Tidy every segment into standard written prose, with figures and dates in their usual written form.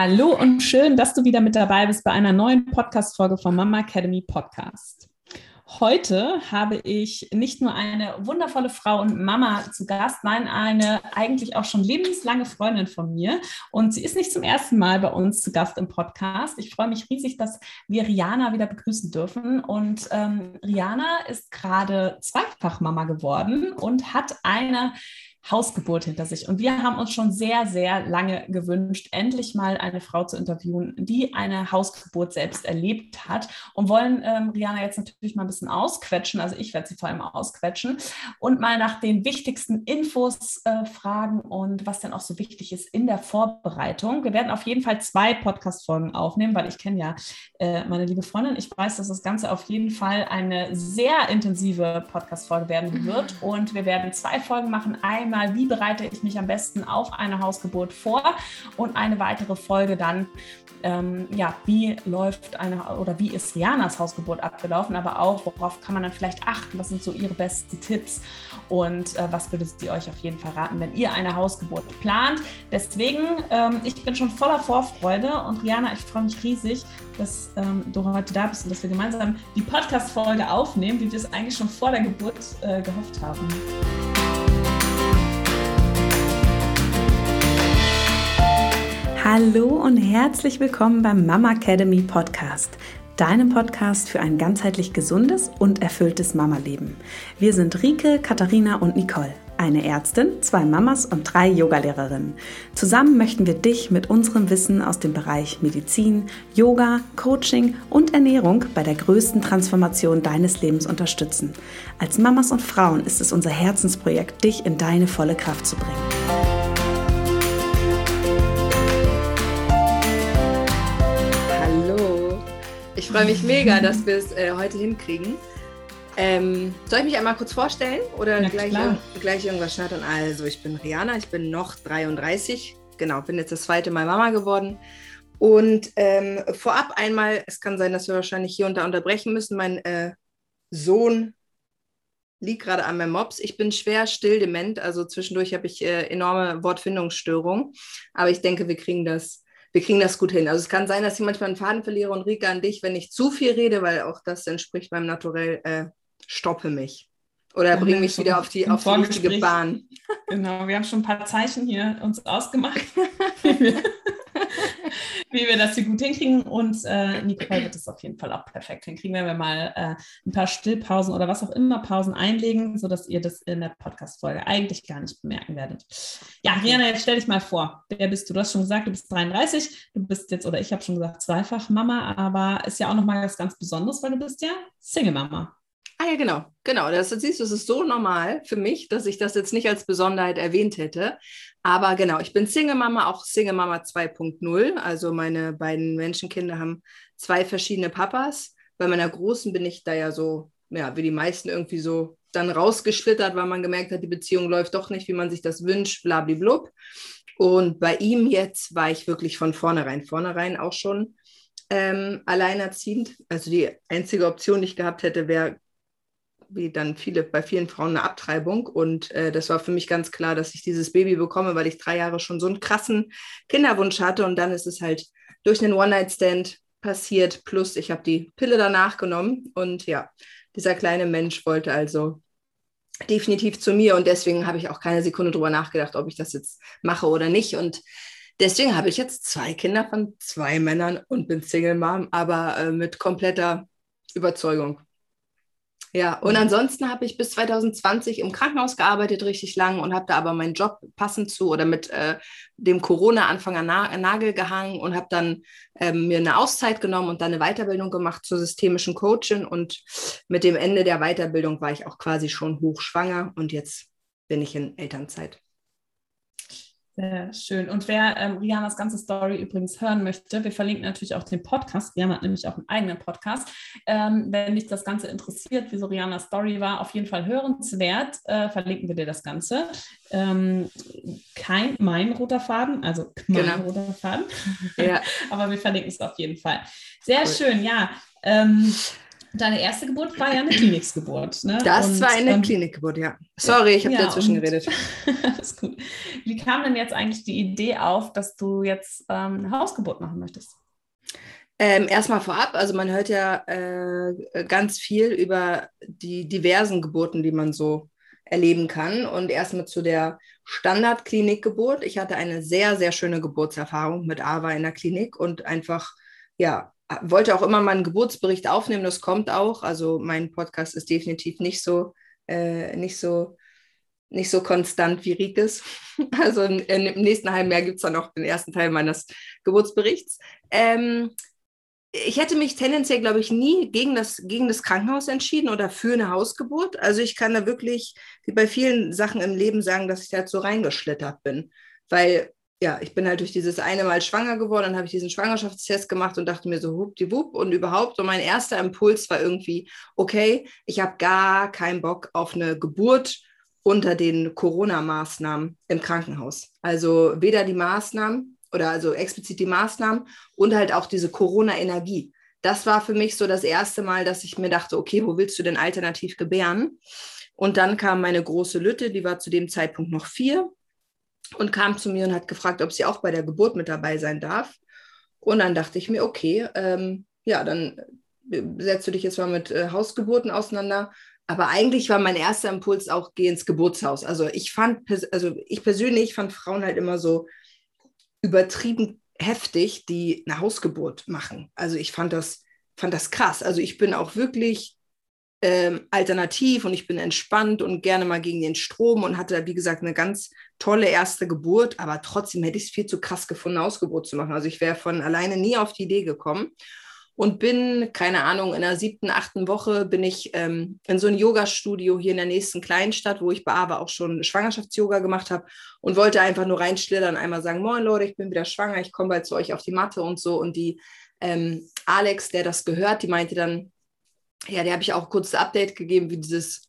Hallo und schön, dass du wieder mit dabei bist bei einer neuen Podcast-Folge vom Mama Academy Podcast. Heute habe ich nicht nur eine wundervolle Frau und Mama zu Gast, nein, eine eigentlich auch schon lebenslange Freundin von mir. Und sie ist nicht zum ersten Mal bei uns zu Gast im Podcast. Ich freue mich riesig, dass wir Rhiana wieder begrüßen dürfen. Und Rhiana ist gerade zweifach Mama geworden und hat eine Hausgeburt hinter sich. Und wir haben uns schon sehr, sehr lange gewünscht, endlich mal eine Frau zu interviewen, die eine Hausgeburt selbst erlebt hat, und wollen Rhiana jetzt natürlich mal ein bisschen ausquetschen, also ich werde sie vor allem ausquetschen und mal nach den wichtigsten Infos fragen und was denn auch so wichtig ist in der Vorbereitung. Wir werden auf jeden Fall 2 Podcast-Folgen aufnehmen, weil ich kenne ja meine liebe Freundin. Ich weiß, dass das Ganze auf jeden Fall eine sehr intensive Podcast-Folge werden wird, und wir werden 2 Folgen machen. Einmal, wie bereite ich mich am besten auf eine Hausgeburt vor, und eine weitere Folge dann, wie läuft wie ist Rhianas Hausgeburt abgelaufen, aber auch, worauf kann man dann vielleicht achten, was sind so ihre besten Tipps und was würdet ihr euch auf jeden Fall raten, wenn ihr eine Hausgeburt plant. Deswegen, ich bin schon voller Vorfreude, und Rhiana, ich freue mich riesig, dass du heute da bist und dass wir gemeinsam die Podcast-Folge aufnehmen, wie wir es eigentlich schon vor der Geburt gehofft haben. Hallo und herzlich willkommen beim Mama Academy Podcast, deinem Podcast für ein ganzheitlich gesundes und erfülltes Mama-Leben. Wir sind Rieke, Katharina und Nicole, eine Ärztin, 2 Mamas und 3 Yogalehrerinnen. Zusammen möchten wir dich mit unserem Wissen aus dem Bereich Medizin, Yoga, Coaching und Ernährung bei der größten Transformation deines Lebens unterstützen. Als Mamas und Frauen ist es unser Herzensprojekt, dich in deine volle Kraft zu bringen. Ich freue mich mega, dass wir es heute hinkriegen. Soll ich mich einmal kurz vorstellen oder gleich irgendwas schnattern? Also, ich bin Rhiana, ich bin noch 33, genau, bin jetzt das 2. Mal Mama geworden. Und vorab einmal, es kann sein, dass wir wahrscheinlich hier und da unterbrechen müssen. Mein Sohn liegt gerade an meinem Mops. Ich bin schwer stilldement, also zwischendurch habe ich enorme Wortfindungsstörungen. Aber ich denke, wir kriegen das gut hin. Also es kann sein, dass ich manchmal einen Faden verliere, und Rieke, an dich, wenn ich zu viel rede, weil auch das entspricht meinem Naturell, stoppe mich oder bring mich wieder auf die richtige Bahn. Genau, wir haben schon ein paar Zeichen hier uns ausgemacht, wie wir das hier gut hinkriegen, und Nicole wird es auf jeden Fall auch perfekt hinkriegen, wenn wir mal ein paar Stillpausen oder was auch immer Pausen einlegen, sodass ihr das in der Podcast-Folge eigentlich gar nicht bemerken werdet. Ja, Rhiana, jetzt stell dich mal vor. Wer bist du? Du hast schon gesagt, du bist 33, du bist jetzt, oder ich habe schon gesagt, zweifach Mama, aber ist ja auch nochmal was ganz Besonderes, weil du bist ja Single-Mama. Ah ja, genau. Das siehst du, es ist so normal für mich, dass ich das jetzt nicht als Besonderheit erwähnt hätte. Aber genau, ich bin Single-Mama, auch Single-Mama 2.0. Also meine beiden Menschenkinder haben 2 verschiedene Papas. Bei meiner Großen bin ich da ja so, ja, wie die meisten irgendwie so dann rausgeschlittert, weil man gemerkt hat, die Beziehung läuft doch nicht, wie man sich das wünscht, blablablub. Und bei ihm jetzt war ich wirklich von vornherein auch schon alleinerziehend. Also die einzige Option, die ich gehabt hätte, wäre, wie dann bei vielen Frauen, eine Abtreibung. Und das war für mich ganz klar, dass ich dieses Baby bekomme, weil ich 3 Jahre schon so einen krassen Kinderwunsch hatte. Und dann ist es halt durch einen One-Night-Stand passiert. Plus, ich habe die Pille danach genommen. Und ja, dieser kleine Mensch wollte also definitiv zu mir. Und deswegen habe ich auch keine Sekunde drüber nachgedacht, ob ich das jetzt mache oder nicht. Und deswegen habe ich jetzt 2 Kinder von 2 Männern und bin Single-Mom, aber mit kompletter Überzeugung. Ja, und ansonsten habe ich bis 2020 im Krankenhaus gearbeitet, richtig lang, und habe da aber meinen Job passend zu oder mit dem Corona-Anfang an Nagel gehangen und habe dann mir eine Auszeit genommen und dann eine Weiterbildung gemacht zur systemischen Coachin. Und mit dem Ende der Weiterbildung war ich auch quasi schon hochschwanger, und jetzt bin ich in Elternzeit. Sehr schön. Und wer Rhianas ganze Story übrigens hören möchte, wir verlinken natürlich auch den Podcast. Rhiana hat nämlich auch einen eigenen Podcast. Wenn dich das Ganze interessiert, wieso Rhianas Story war, auf jeden Fall hörenswert, verlinken wir dir das Ganze. (k)mein roter Faden, also (k)mein roter Faden. Ja. Aber wir verlinken es auf jeden Fall. Sehr cool. Schön, ja. Deine erste Geburt war ja eine Klinikgeburt, ne? Das war eine Klinikgeburt, ja. Sorry, ich habe dazwischen geredet. Ist gut. Wie kam denn jetzt eigentlich die Idee auf, dass du jetzt eine Hausgeburt machen möchtest? Erstmal vorab, also man hört ja ganz viel über die diversen Geburten, die man so erleben kann. Und erstmal zu der Standard-Klinikgeburt. Ich hatte eine sehr, sehr schöne Geburtserfahrung mit Ava in der Klinik und einfach, ja, wollte auch immer meinen Geburtsbericht aufnehmen. Das kommt auch. Also mein Podcast ist definitiv nicht so konstant wie Riekes. Also im nächsten halben Jahr gibt es dann auch den ersten Teil meines Geburtsberichts. Ich hätte mich tendenziell, glaube ich, nie gegen das Krankenhaus entschieden oder für eine Hausgeburt. Also ich kann da wirklich, wie bei vielen Sachen im Leben, sagen, dass ich da halt so reingeschlittert bin. Weil, ja, ich bin halt durch dieses eine Mal schwanger geworden, dann habe ich diesen Schwangerschaftstest gemacht und dachte mir so, huppdiwupp und überhaupt. Und mein erster Impuls war irgendwie, okay, ich habe gar keinen Bock auf eine Geburt unter den Corona-Maßnahmen im Krankenhaus. Also weder die Maßnahmen, oder also explizit die Maßnahmen und halt auch diese Corona-Energie. Das war für mich so das erste Mal, dass ich mir dachte, okay, wo willst du denn alternativ gebären? Und dann kam meine große Lütte, die war zu dem Zeitpunkt noch 4 und kam zu mir und hat gefragt, ob sie auch bei der Geburt mit dabei sein darf. Und dann dachte ich mir, okay, dann setzt du dich jetzt mal mit Hausgeburten auseinander. Aber eigentlich war mein erster Impuls auch, geh ins Geburtshaus. Also ich persönlich fand Frauen halt immer so übertrieben heftig, die eine Hausgeburt machen. Also ich fand das krass. Also ich bin auch wirklich alternativ und ich bin entspannt und gerne mal gegen den Strom und hatte, wie gesagt, eine ganz tolle erste Geburt, aber trotzdem hätte ich es viel zu krass gefunden, eine Hausgeburt zu machen. Also ich wäre von alleine nie auf die Idee gekommen und bin, keine Ahnung, in der 7., 8. Woche bin ich in so ein Yoga-Studio hier in der nächsten Kleinstadt, wo ich bei Ava auch schon Schwangerschafts-Yoga gemacht habe und wollte einfach nur reinschlittern, einmal sagen, moin Leute, ich bin wieder schwanger, ich komme bald zu euch auf die Matte und so. Und die Alex, der das gehört, die meinte dann, ja, der habe ich auch kurz ein Update gegeben, wie dieses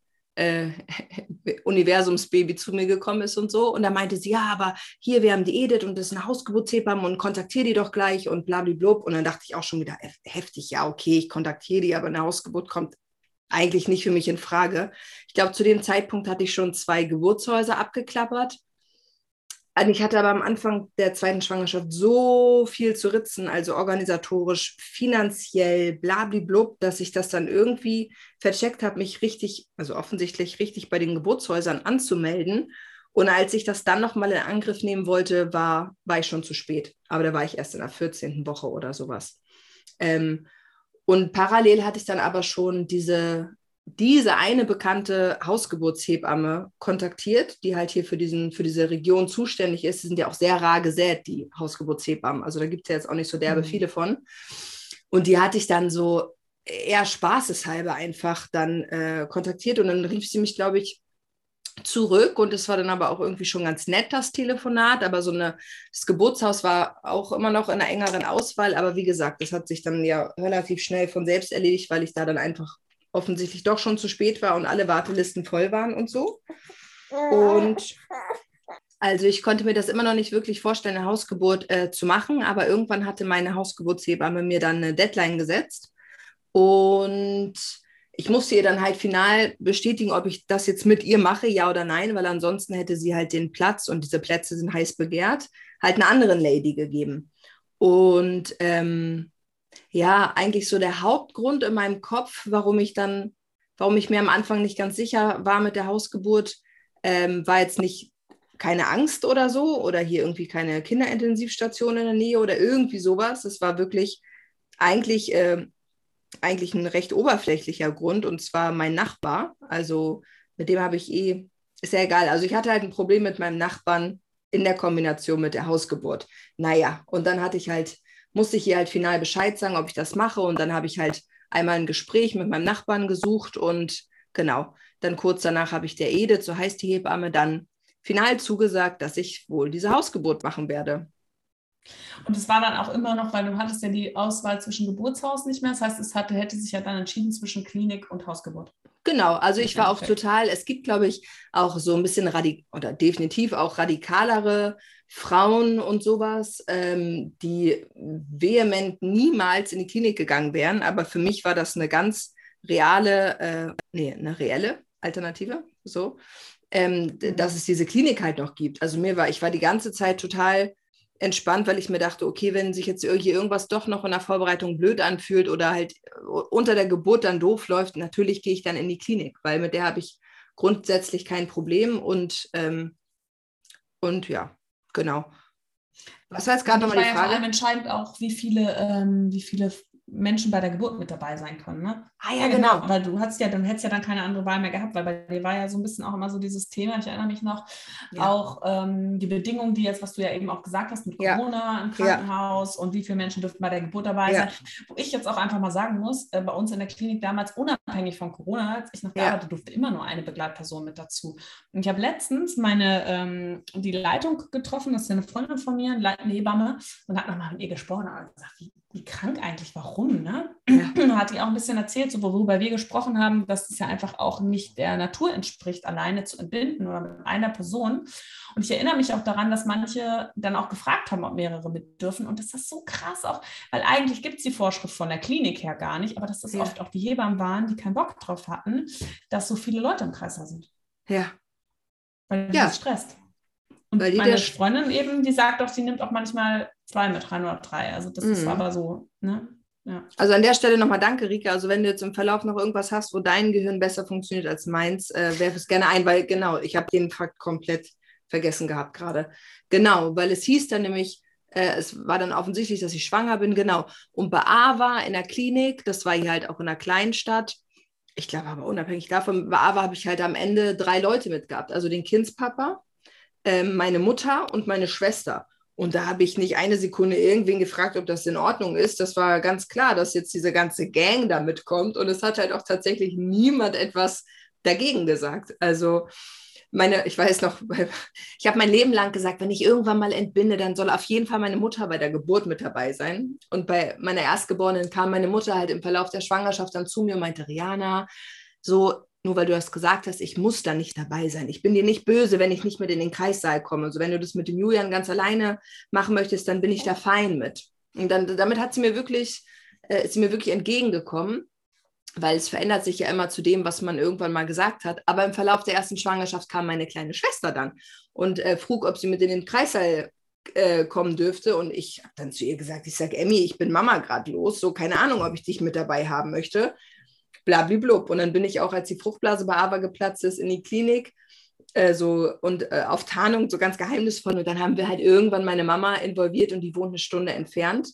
Universumsbaby zu mir gekommen ist und so. Und da meinte sie, ja, aber hier, wir haben die Edith und das ist eine Hausgeburtshebamme und kontaktiere die doch gleich und blablablub. Und dann dachte ich auch schon wieder, heftig, ja, okay, ich kontaktiere die, aber eine Hausgeburt kommt eigentlich nicht für mich in Frage. Ich glaube, zu dem Zeitpunkt hatte ich schon 2 Geburtshäuser abgeklappert. Also ich hatte aber am Anfang der zweiten Schwangerschaft so viel zu ritzen, also organisatorisch, finanziell, blablablub, dass ich das dann irgendwie vercheckt habe, mich richtig, also offensichtlich richtig bei den Geburtshäusern anzumelden. Und als ich das dann nochmal in Angriff nehmen wollte, war ich schon zu spät. Aber da war ich erst in der 14. Woche oder sowas. Und parallel hatte ich dann aber schon diese eine bekannte Hausgeburtshebamme kontaktiert, die halt hier für diese Region zuständig ist. Die sind ja auch sehr rar gesät, die Hausgeburtshebammen. Also da gibt es ja jetzt auch nicht so derbe viele von. Und die hatte ich dann so eher spaßeshalber einfach dann kontaktiert. Und dann rief sie mich, glaube ich, zurück. Und es war dann aber auch irgendwie schon ganz nett, das Telefonat. Aber das Geburtshaus war auch immer noch in einer engeren Auswahl. Aber wie gesagt, das hat sich dann ja relativ schnell von selbst erledigt, weil ich da dann einfach offensichtlich doch schon zu spät war und alle Wartelisten voll waren und so. Und also ich konnte mir das immer noch nicht wirklich vorstellen, eine Hausgeburt zu machen, aber irgendwann hatte meine Hausgeburtshebamme mir dann eine Deadline gesetzt und ich musste ihr dann halt final bestätigen, ob ich das jetzt mit ihr mache, ja oder nein, weil ansonsten hätte sie halt den Platz, und diese Plätze sind heiß begehrt, halt einer anderen Lady gegeben. Und ja, eigentlich so der Hauptgrund in meinem Kopf, warum ich mir am Anfang nicht ganz sicher war mit der Hausgeburt, war jetzt nicht keine Angst oder so oder hier irgendwie keine Kinderintensivstation in der Nähe oder irgendwie sowas. Das war wirklich eigentlich ein recht oberflächlicher Grund, und zwar mein Nachbar. Also mit dem habe ich ist ja egal. Also ich hatte halt ein Problem mit meinem Nachbarn in der Kombination mit der Hausgeburt. Naja, und dann musste ich ihr halt final Bescheid sagen, ob ich das mache. Und dann habe ich halt einmal ein Gespräch mit meinem Nachbarn gesucht und genau, dann kurz danach habe ich der Edith, so heißt die Hebamme, dann final zugesagt, dass ich wohl diese Hausgeburt machen werde. Und es war dann auch immer noch, weil du hattest ja die Auswahl zwischen Geburtshaus nicht mehr, das heißt, hätte sich ja dann entschieden zwischen Klinik und Hausgeburt. Genau, also ich war auch total, es gibt, glaube ich, auch so ein bisschen definitiv auch radikalere Frauen und sowas, die vehement niemals in die Klinik gegangen wären, aber für mich war das eine ganz eine reelle Alternative, so, dass es diese Klinik halt noch gibt. Also ich war die ganze Zeit total entspannt, weil ich mir dachte, okay, wenn sich jetzt irgendwie irgendwas doch noch in der Vorbereitung blöd anfühlt oder halt unter der Geburt dann doof läuft, natürlich gehe ich dann in die Klinik, weil mit der habe ich grundsätzlich kein Problem und ja, genau. Was war jetzt gerade nochmal die Frage? Ja, vor allem entscheidend auch, wie viele Menschen bei der Geburt mit dabei sein können, ne? Ah ja, genau. Weil du hättest ja dann keine andere Wahl mehr gehabt, weil bei dir war ja so ein bisschen auch immer so dieses Thema, ich erinnere mich noch, auch die Bedingungen, die jetzt, was du ja eben auch gesagt hast, mit Corona im Krankenhaus und wie viele Menschen dürften bei der Geburt dabei sein. Wo ich jetzt auch einfach mal sagen muss, bei uns in der Klinik damals, unabhängig von Corona, als ich noch gearbeitet durfte, immer nur eine Begleitperson mit dazu. Und ich habe letztens die Leitung getroffen, das ist ja eine Freundin von mir, eine leitende Hebamme, und habe nochmal mit ihr gesprochen und gesagt, wie krank eigentlich, warum, ne? Ja. Hat die auch ein bisschen erzählt, so worüber wir gesprochen haben, dass es ja einfach auch nicht der Natur entspricht, alleine zu entbinden oder mit einer Person. Und ich erinnere mich auch daran, dass manche dann auch gefragt haben, ob mehrere mit dürfen. Und das ist so krass auch, weil eigentlich gibt es die Vorschrift von der Klinik her gar nicht, aber dass das oft auch die Hebammen waren, die keinen Bock drauf hatten, dass so viele Leute im Kreis da sind. Ja. Weil die das stresst. Und weil meine Freundin eben, die sagt auch, sie nimmt auch manchmal 2 mit rein oder 3. Also das ist aber so, ne? Ja. Also an der Stelle nochmal danke, Rieke. Also wenn du jetzt im Verlauf noch irgendwas hast, wo dein Gehirn besser funktioniert als meins, werfe es gerne ein, weil genau, ich habe den Fakt komplett vergessen gehabt gerade. Genau, weil es hieß dann nämlich, es war dann offensichtlich, dass ich schwanger bin, genau. Und bei Ava in der Klinik, das war hier halt auch in einer Kleinstadt, ich glaube aber unabhängig davon, bei Ava habe ich halt am Ende 3 Leute mitgehabt. Also den Kindspapa, meine Mutter und meine Schwester. Und da habe ich nicht eine Sekunde irgendwen gefragt, ob das in Ordnung ist. Das war ganz klar, dass jetzt diese ganze Gang da mitkommt. Und es hat halt auch tatsächlich niemand etwas dagegen gesagt. Also ich weiß noch, ich habe mein Leben lang gesagt, wenn ich irgendwann mal entbinde, dann soll auf jeden Fall meine Mutter bei der Geburt mit dabei sein. Und bei meiner Erstgeborenen kam meine Mutter halt im Verlauf der Schwangerschaft dann zu mir und meinte, Rhiana, so, nur weil du das gesagt hast, ich muss da nicht dabei sein. Ich bin dir nicht böse, wenn ich nicht mit in den Kreissaal komme. Also wenn du das mit dem Julian ganz alleine machen möchtest, dann bin ich da fein mit. Und dann, damit hat sie mir wirklich, entgegengekommen, weil es verändert sich ja immer zu dem, was man irgendwann mal gesagt hat. Aber im Verlauf der ersten Schwangerschaft kam meine kleine Schwester dann und frug, ob sie mit in den Kreissaal kommen dürfte. Und ich habe dann zu ihr gesagt, ich sage, Emmy, ich bin Mama gerade los, so keine Ahnung, ob ich dich mit dabei haben möchte. Blablablub. Und dann bin ich auch, als die Fruchtblase bei Ava geplatzt ist, in die Klinik auf Tarnung, so ganz geheimnisvoll. Und dann haben wir halt irgendwann meine Mama involviert und die wohnt eine Stunde entfernt.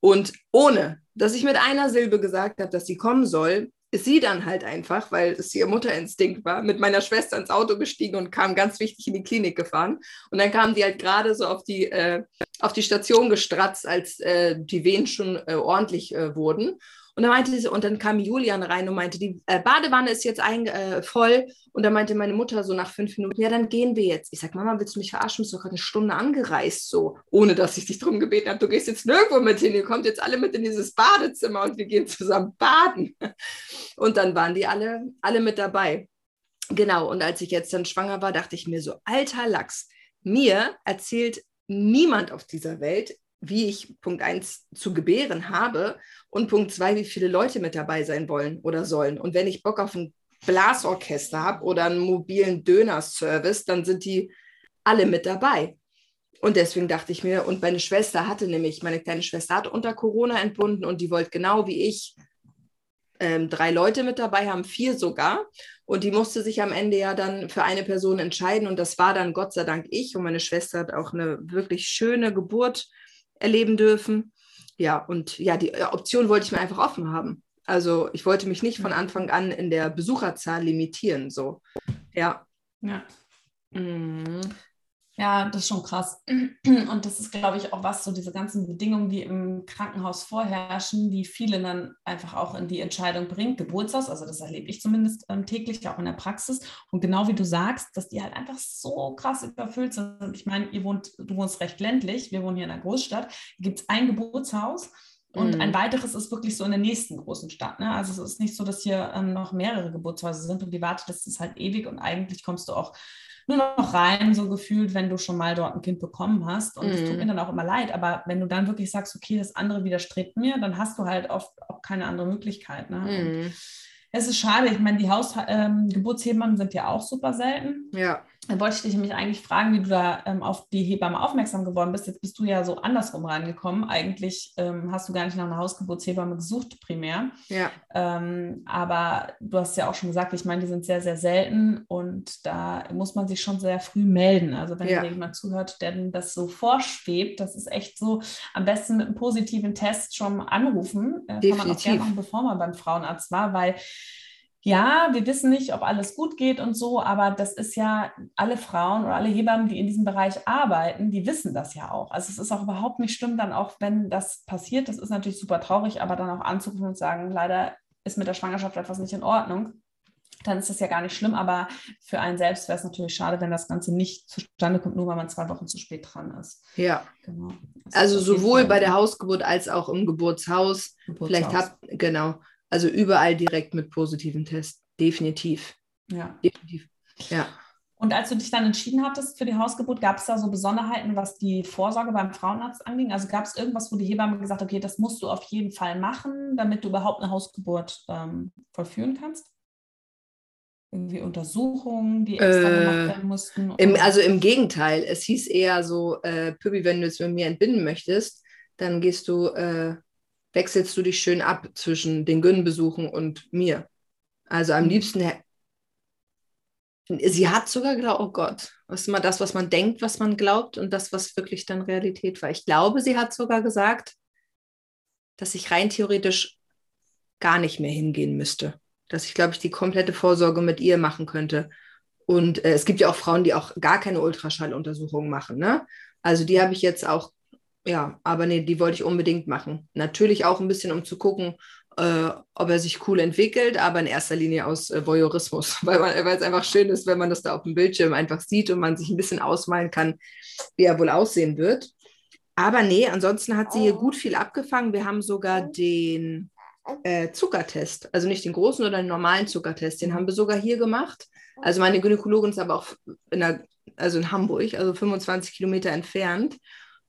Und ohne, dass ich mit einer Silbe gesagt habe, dass sie kommen soll, ist sie dann halt einfach, weil es ihr Mutterinstinkt war, mit meiner Schwester ins Auto gestiegen und kam ganz wichtig in die Klinik gefahren. Und dann kamen die halt gerade so auf die Station gestratzt, als die Wehen schon ordentlich wurden. Und dann meinte sie, und dann kam Julian rein und meinte, die Badewanne ist jetzt voll. Und dann meinte meine Mutter so nach 5 Minuten, ja, dann gehen wir jetzt. Ich sag, Mama, willst du mich verarschen? Du bist doch gerade eine Stunde angereist, so, ohne dass ich dich drum gebeten habe. Du gehst jetzt nirgendwo mit hin, ihr kommt jetzt alle mit in dieses Badezimmer und wir gehen zusammen baden. Und dann waren die alle mit dabei. Genau, und als ich jetzt dann schwanger war, dachte ich mir so, alter Lachs, mir erzählt niemand auf dieser Welt, wie ich Punkt 1 zu gebären habe und Punkt 2, wie viele Leute mit dabei sein wollen oder sollen. Und wenn ich Bock auf ein Blasorchester habe oder einen mobilen Döner-Service, dann sind die alle mit dabei. Und deswegen dachte ich mir, und meine kleine Schwester hat unter Corona entbunden und die wollte genau wie ich 3 Leute mit dabei haben, 4 sogar. Und die musste sich am Ende ja dann für eine Person entscheiden und das war dann Gott sei Dank ich. Und meine Schwester hat auch eine wirklich schöne Geburt erleben dürfen. Ja, und ja, die Option wollte ich mir einfach offen haben. Also ich wollte mich nicht von Anfang an in der Besucherzahl limitieren, so. Ja. Ja. Ja, das ist schon krass. Und das ist, glaube ich, auch was, so diese ganzen Bedingungen, die im Krankenhaus vorherrschen, die viele dann einfach auch in die Entscheidung bringt, Geburtshaus, also das erlebe ich zumindest täglich, auch in der Praxis. Und genau wie du sagst, dass die halt einfach so krass überfüllt sind. Und ich meine, du wohnst recht ländlich, wir wohnen hier in einer Großstadt, gibt es ein Geburtshaus. Und ein weiteres ist wirklich so in der nächsten großen Stadt. Ne? Also es ist nicht so, dass hier noch mehrere Geburtshäuser sind und die Warteliste ist halt ewig und eigentlich kommst du auch nur noch rein, so gefühlt, wenn du schon mal dort ein Kind bekommen hast. Und es tut mir dann auch immer leid, aber wenn du dann wirklich sagst, okay, das andere widerstrebt mir, dann hast du halt oft auch keine andere Möglichkeit. Ne? Mhm. es ist schade. Ich meine, die Geburtshebammen sind ja auch super selten. Ja. Da wollte ich dich nämlich eigentlich fragen, wie du da auf die Hebamme aufmerksam geworden bist. Jetzt bist du ja so andersrum rangekommen. Eigentlich hast du gar nicht nach einer Hausgeburtshebamme gesucht primär. Ja. Aber du hast ja auch schon gesagt, ich meine, die sind sehr, sehr selten und da muss man sich schon sehr früh melden. Also wenn dir jemand zuhört, der das so vorschwebt, das ist echt so, am besten mit einem positiven Test schon anrufen. Definitiv. Kann man auch gerne machen, bevor man beim Frauenarzt war, weil ja, wir wissen nicht, ob alles gut geht und so, aber das ist ja, alle Frauen oder alle Hebammen, die in diesem Bereich arbeiten, die wissen das ja auch. Also es ist auch überhaupt nicht schlimm, dann auch, wenn das passiert, das ist natürlich super traurig, aber dann auch anzurufen und sagen, leider ist mit der Schwangerschaft etwas nicht in Ordnung, dann ist das ja gar nicht schlimm, aber für einen selbst wäre es natürlich schade, wenn das Ganze nicht zustande kommt, nur weil man 2 Wochen zu spät dran ist. Ja, genau. Also sowohl bei der Hausgeburt als auch im Geburtshaus. Also überall direkt mit positiven Tests, definitiv. Ja. Definitiv. Ja. Und als du dich dann entschieden hattest für die Hausgeburt, gab es da so Besonderheiten, was die Vorsorge beim Frauenarzt anging? Also gab es irgendwas, wo die Hebamme gesagt hat, okay, das musst du auf jeden Fall machen, damit du überhaupt eine Hausgeburt vollführen kannst? Irgendwie Untersuchungen, die extra gemacht werden mussten? Also im Gegenteil, es hieß eher so, Pübi, wenn du jetzt mit mir entbinden möchtest, dann gehst du... wechselst du dich schön ab zwischen den Gyn-Besuchen und mir. Also am liebsten, sie hat sogar geglaubt, oh Gott, was ist immer das, was man denkt, was man glaubt und das, was wirklich dann Realität war. Ich glaube, sie hat sogar gesagt, dass ich rein theoretisch gar nicht mehr hingehen müsste. Dass ich, glaube ich, die komplette Vorsorge mit ihr machen könnte. Und es gibt ja auch Frauen, die auch gar keine Ultraschalluntersuchungen machen, ne? Also die habe ich jetzt auch. Ja, aber nee, die wollte ich unbedingt machen. Natürlich auch ein bisschen, um zu gucken, ob er sich cool entwickelt, aber in erster Linie aus Voyeurismus, weil es einfach schön ist, wenn man das da auf dem Bildschirm einfach sieht und man sich ein bisschen ausmalen kann, wie er wohl aussehen wird. Aber nee, ansonsten hat sie hier gut viel abgefangen. Wir haben sogar den Zuckertest, also nicht den großen oder den normalen Zuckertest, den haben wir sogar hier gemacht. Also meine Gynäkologin ist aber auch in Hamburg, also 25 Kilometer entfernt.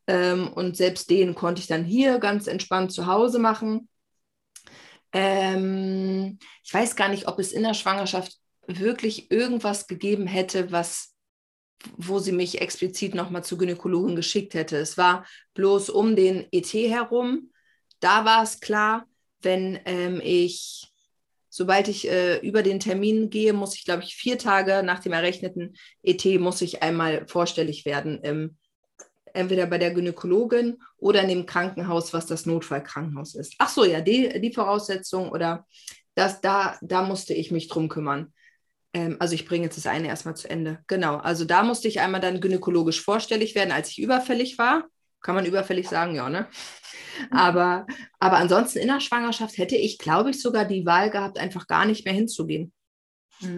Und selbst den konnte ich dann hier ganz entspannt zu Hause machen. Ich weiß gar nicht, ob es in der Schwangerschaft wirklich irgendwas gegeben hätte, wo sie mich explizit nochmal zur Gynäkologin geschickt hätte. Es war bloß um den ET herum. Da war es klar, wenn sobald ich über den Termin gehe, muss ich, glaube ich, 4 Tage nach dem errechneten ET muss ich einmal vorstellig werden entweder bei der Gynäkologin oder in dem Krankenhaus, was das Notfallkrankenhaus ist. Ach so, ja, die Voraussetzung oder das, da musste ich mich drum kümmern. Also ich bringe jetzt das eine erstmal zu Ende. Genau, also da musste ich einmal dann gynäkologisch vorstellig werden, als ich überfällig war. Kann man überfällig sagen, ja, ne? Aber ansonsten in der Schwangerschaft hätte ich, glaube ich, sogar die Wahl gehabt, einfach gar nicht mehr hinzugehen.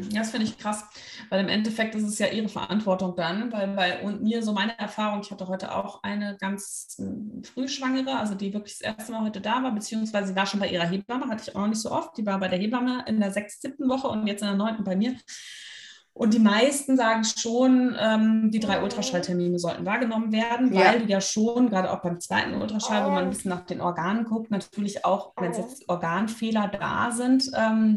Ja, das finde ich krass, weil im Endeffekt ist es ja ihre Verantwortung dann, weil bei mir so meine Erfahrung, ich hatte heute auch eine ganz Frühschwangere, also die wirklich das erste Mal heute da war, beziehungsweise war schon bei ihrer Hebamme, hatte ich auch noch nicht so oft, die war bei der Hebamme in der 6., 7. Woche und jetzt in der 9. bei mir. Und die meisten sagen schon, die 3 Ultraschalltermine sollten wahrgenommen werden, weil du ja schon, gerade auch beim 2. Ultraschall, wo man ein bisschen nach den Organen guckt, natürlich auch, wenn jetzt Organfehler da sind,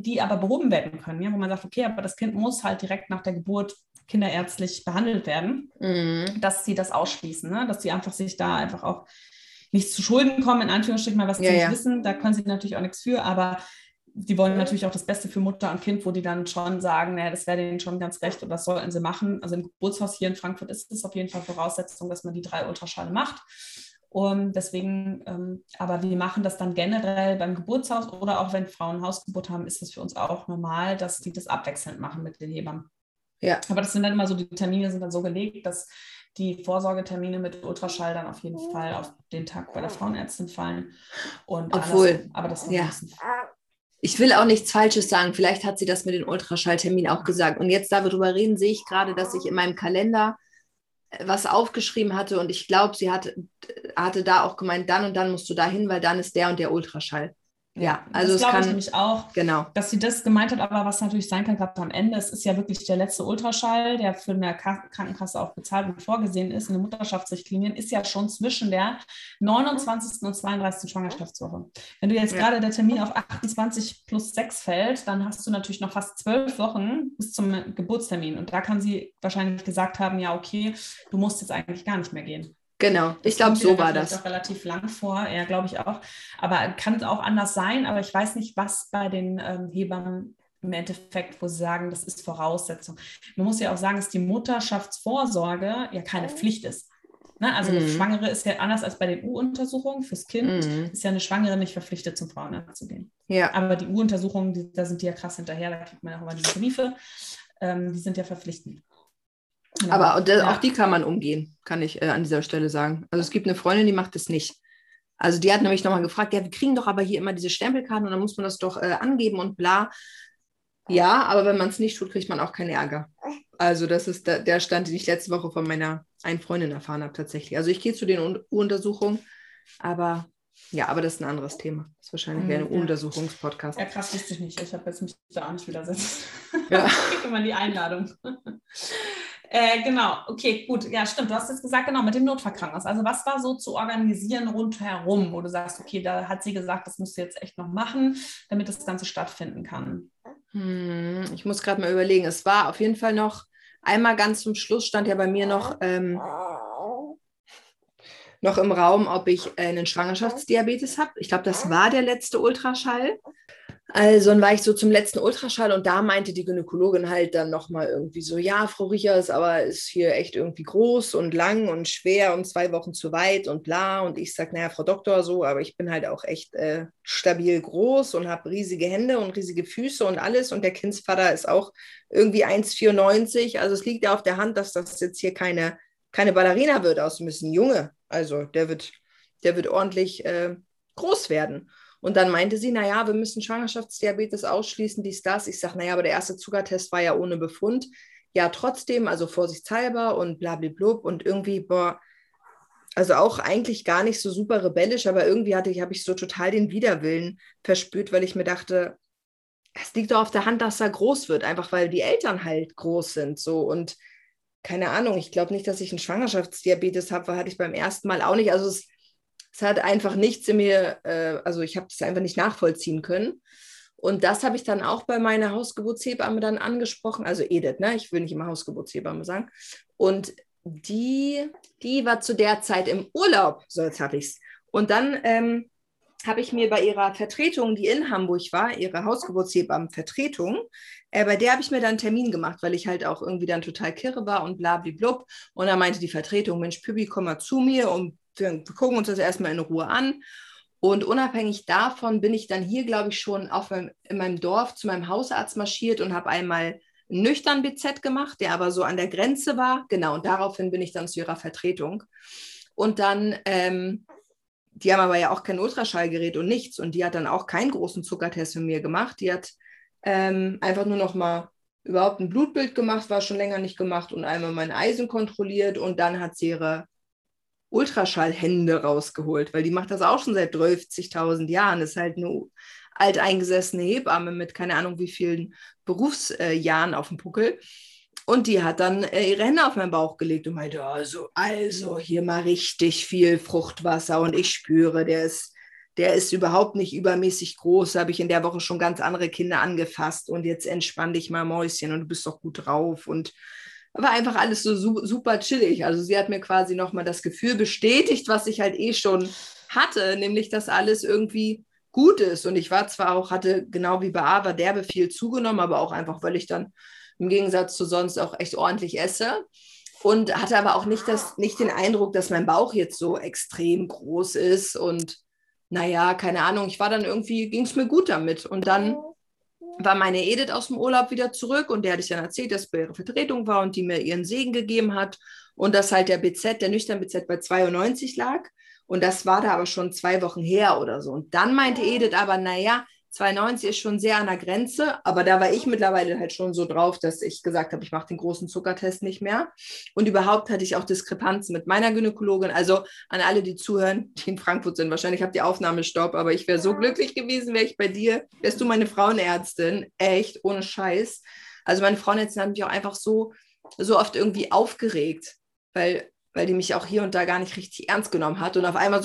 die aber behoben werden können. Ja? Wo man sagt, okay, aber das Kind muss halt direkt nach der Geburt kinderärztlich behandelt werden, dass sie das ausschließen, ne? Dass sie einfach sich da einfach auch nicht zu Schulden kommen, in Anführungsstrichen, mal was sie nicht wissen. Da können sie natürlich auch nichts für, aber... Die wollen natürlich auch das Beste für Mutter und Kind, wo die dann schon sagen, naja, das wäre denen schon ganz recht und das sollten sie machen. Also im Geburtshaus hier in Frankfurt ist es auf jeden Fall Voraussetzung, dass man die 3 Ultraschall macht. Und deswegen, aber wir machen das dann generell beim Geburtshaus oder auch wenn Frauen Hausgeburt haben, ist das für uns auch normal, dass die das abwechselnd machen mit den Hebammen. Ja. Aber das sind dann immer so, die Termine sind dann so gelegt, dass die Vorsorgetermine mit Ultraschall dann auf jeden Fall auf den Tag bei der Frauenärztin fallen. Und aber das ist Ich will auch nichts Falsches sagen. Vielleicht hat sie das mit den Ultraschallterminen auch gesagt. Und jetzt, da wir drüber reden, sehe ich gerade, dass ich in meinem Kalender was aufgeschrieben hatte. Und ich glaube, sie hatte da auch gemeint, dann und dann musst du da hin, weil dann ist der und der Ultraschall. Ja, also das glaube ich nämlich auch, genau, dass sie das gemeint hat, aber was natürlich sein kann, gerade am Ende, es ist ja wirklich der letzte Ultraschall, der für eine Krankenkasse auch bezahlt und vorgesehen ist, in den Mutterschaftsrichtlinien, ist ja schon zwischen der 29. und 32. Schwangerschaftswoche. Wenn du jetzt gerade der Termin auf 28+6 fällt, dann hast du natürlich noch fast 12 Wochen bis zum Geburtstermin und da kann sie wahrscheinlich gesagt haben, ja okay, du musst jetzt eigentlich gar nicht mehr gehen. Genau, ich glaube, so war das. Das kommt auch relativ lang vor, ja, glaube ich auch. Aber kann auch anders sein, aber ich weiß nicht, was bei den Hebammen im Endeffekt, wo sie sagen, das ist Voraussetzung. Man muss ja auch sagen, dass die Mutterschaftsvorsorge ja keine Pflicht ist. Ne? Also eine Schwangere ist ja anders als bei den U-Untersuchungen fürs Kind, ist ja eine Schwangere nicht verpflichtet, zum Frauenarzt zu gehen. Ja. Aber die U-Untersuchungen, da sind die ja krass hinterher, da kriegt man auch immer diese Briefe, die sind ja verpflichtend. Genau. Aber auch die kann man umgehen, kann ich an dieser Stelle sagen. Also es gibt eine Freundin, die macht das nicht. Also die hat nämlich nochmal gefragt, ja, wir kriegen doch aber hier immer diese Stempelkarten und dann muss man das doch angeben und bla. Ja, aber wenn man es nicht tut, kriegt man auch keinen Ärger. Also das ist der Stand, den ich letzte Woche von meiner einen Freundin erfahren habe tatsächlich. Also ich gehe zu den U-Untersuchungen, aber... Ja, aber das ist ein anderes Thema. Das ist wahrscheinlich eher ein Untersuchungspodcast. Ja, krass, wusste ich nicht. Ich habe jetzt mich da auch nicht widersetzt. Ja. Ich kriege immer die Einladung. Genau, okay, gut. Ja, stimmt. Du hast jetzt gesagt, genau, mit dem Notfallkrankenhaus. Also was war so zu organisieren rundherum, wo du sagst, okay, da hat sie gesagt, das musst du jetzt echt noch machen, damit das Ganze stattfinden kann? Ich muss gerade mal überlegen. Es war auf jeden Fall noch, einmal ganz zum Schluss stand ja bei mir noch im Raum, ob ich einen Schwangerschaftsdiabetes habe. Ich glaube, das war der letzte Ultraschall. Also dann war ich so zum letzten Ultraschall und da meinte die Gynäkologin halt dann nochmal irgendwie so, ja, Frau Riechers, aber ist hier echt irgendwie groß und lang und schwer und 2 Wochen zu weit und bla. Und ich sage, naja, Frau Doktor, so, aber ich bin halt auch echt stabil groß und habe riesige Hände und riesige Füße und alles. Und der Kindsvater ist auch irgendwie 1,94. Also es liegt ja auf der Hand, dass das jetzt hier keine Ballerina wird aus ein bisschen Junge. Also der wird ordentlich groß werden. Und dann meinte sie, naja, wir müssen Schwangerschaftsdiabetes ausschließen, dies, das. Ich sage, naja, aber der erste Zuckertest war ja ohne Befund. Ja, trotzdem, also vorsichtshalber und blablabla. Und irgendwie, also auch eigentlich gar nicht so super rebellisch, aber irgendwie habe ich so total den Widerwillen verspürt, weil ich mir dachte, es liegt doch auf der Hand, dass er groß wird, einfach weil die Eltern halt groß sind. So und keine Ahnung, ich glaube nicht, dass ich einen Schwangerschaftsdiabetes habe, weil hatte ich beim ersten Mal auch nicht. Also es hat einfach nichts in mir, also ich habe das einfach nicht nachvollziehen können. Und das habe ich dann auch bei meiner Hausgeburtshebamme dann angesprochen, also Edith, ne? Ich will nicht immer Hausgeburtshebamme sagen. Und die war zu der Zeit im Urlaub, so jetzt habe ich es. Und dann habe ich mir bei ihrer Vertretung, die in Hamburg war, ihre Hausgeburtshebammenvertretung, bei der habe ich mir dann einen Termin gemacht, weil ich halt auch irgendwie dann total kirre war und blablablub. Und dann meinte die Vertretung, Mensch, Pübi, komm mal zu mir und wir gucken uns das erstmal in Ruhe an. Und unabhängig davon bin ich dann hier, glaube ich, schon in meinem Dorf zu meinem Hausarzt marschiert und habe einmal einen nüchtern BZ gemacht, der aber so an der Grenze war. Genau, und daraufhin bin ich dann zu ihrer Vertretung. Und dann... die haben aber ja auch kein Ultraschallgerät und nichts. Und die hat dann auch keinen großen Zuckertest mit mir gemacht. Die hat einfach nur noch mal überhaupt ein Blutbild gemacht, war schon länger nicht gemacht und einmal mein Eisen kontrolliert. Und dann hat sie ihre Ultraschallhände rausgeholt, weil die macht das auch schon seit 30.000 Jahren. Ist halt eine alteingesessene Hebamme mit keine Ahnung wie vielen Berufsjahren auf dem Puckel. Und die hat dann ihre Hände auf meinen Bauch gelegt und meinte, also hier mal richtig viel Fruchtwasser und ich spüre, der ist überhaupt nicht übermäßig groß, da habe ich in der Woche schon ganz andere Kinder angefasst und jetzt entspann dich mal, Mäuschen, und du bist doch gut drauf und war einfach alles so super chillig. Also sie hat mir quasi nochmal das Gefühl bestätigt, was ich halt eh schon hatte, nämlich, dass alles irgendwie gut ist und ich war zwar auch, hatte genau wie bei Ava derbe viel zugenommen, aber auch einfach, weil ich dann im Gegensatz zu sonst auch echt ordentlich esse und hatte aber auch nicht den Eindruck, dass mein Bauch jetzt so extrem groß ist und naja, keine Ahnung, ich war dann irgendwie, ging es mir gut damit und dann war meine Edith aus dem Urlaub wieder zurück und der hatte ich dann erzählt, dass bei ihrer Vertretung war und die mir ihren Segen gegeben hat und dass halt der nüchtern BZ bei 92 lag und das war da aber schon 2 Wochen her oder so und dann meinte Edith aber, naja, 2,90 ist schon sehr an der Grenze, aber da war ich mittlerweile halt schon so drauf, dass ich gesagt habe, ich mache den großen Zuckertest nicht mehr. Und überhaupt hatte ich auch Diskrepanzen mit meiner Gynäkologin. Also an alle, die zuhören, die in Frankfurt sind, wahrscheinlich habt ihr Aufnahmestopp, aber ich wäre so glücklich gewesen, wäre ich bei dir, wärst du meine Frauenärztin, echt, ohne Scheiß. Also meine Frauenärztin hat mich auch einfach so oft irgendwie aufgeregt, weil die mich auch hier und da gar nicht richtig ernst genommen hat. Und auf einmal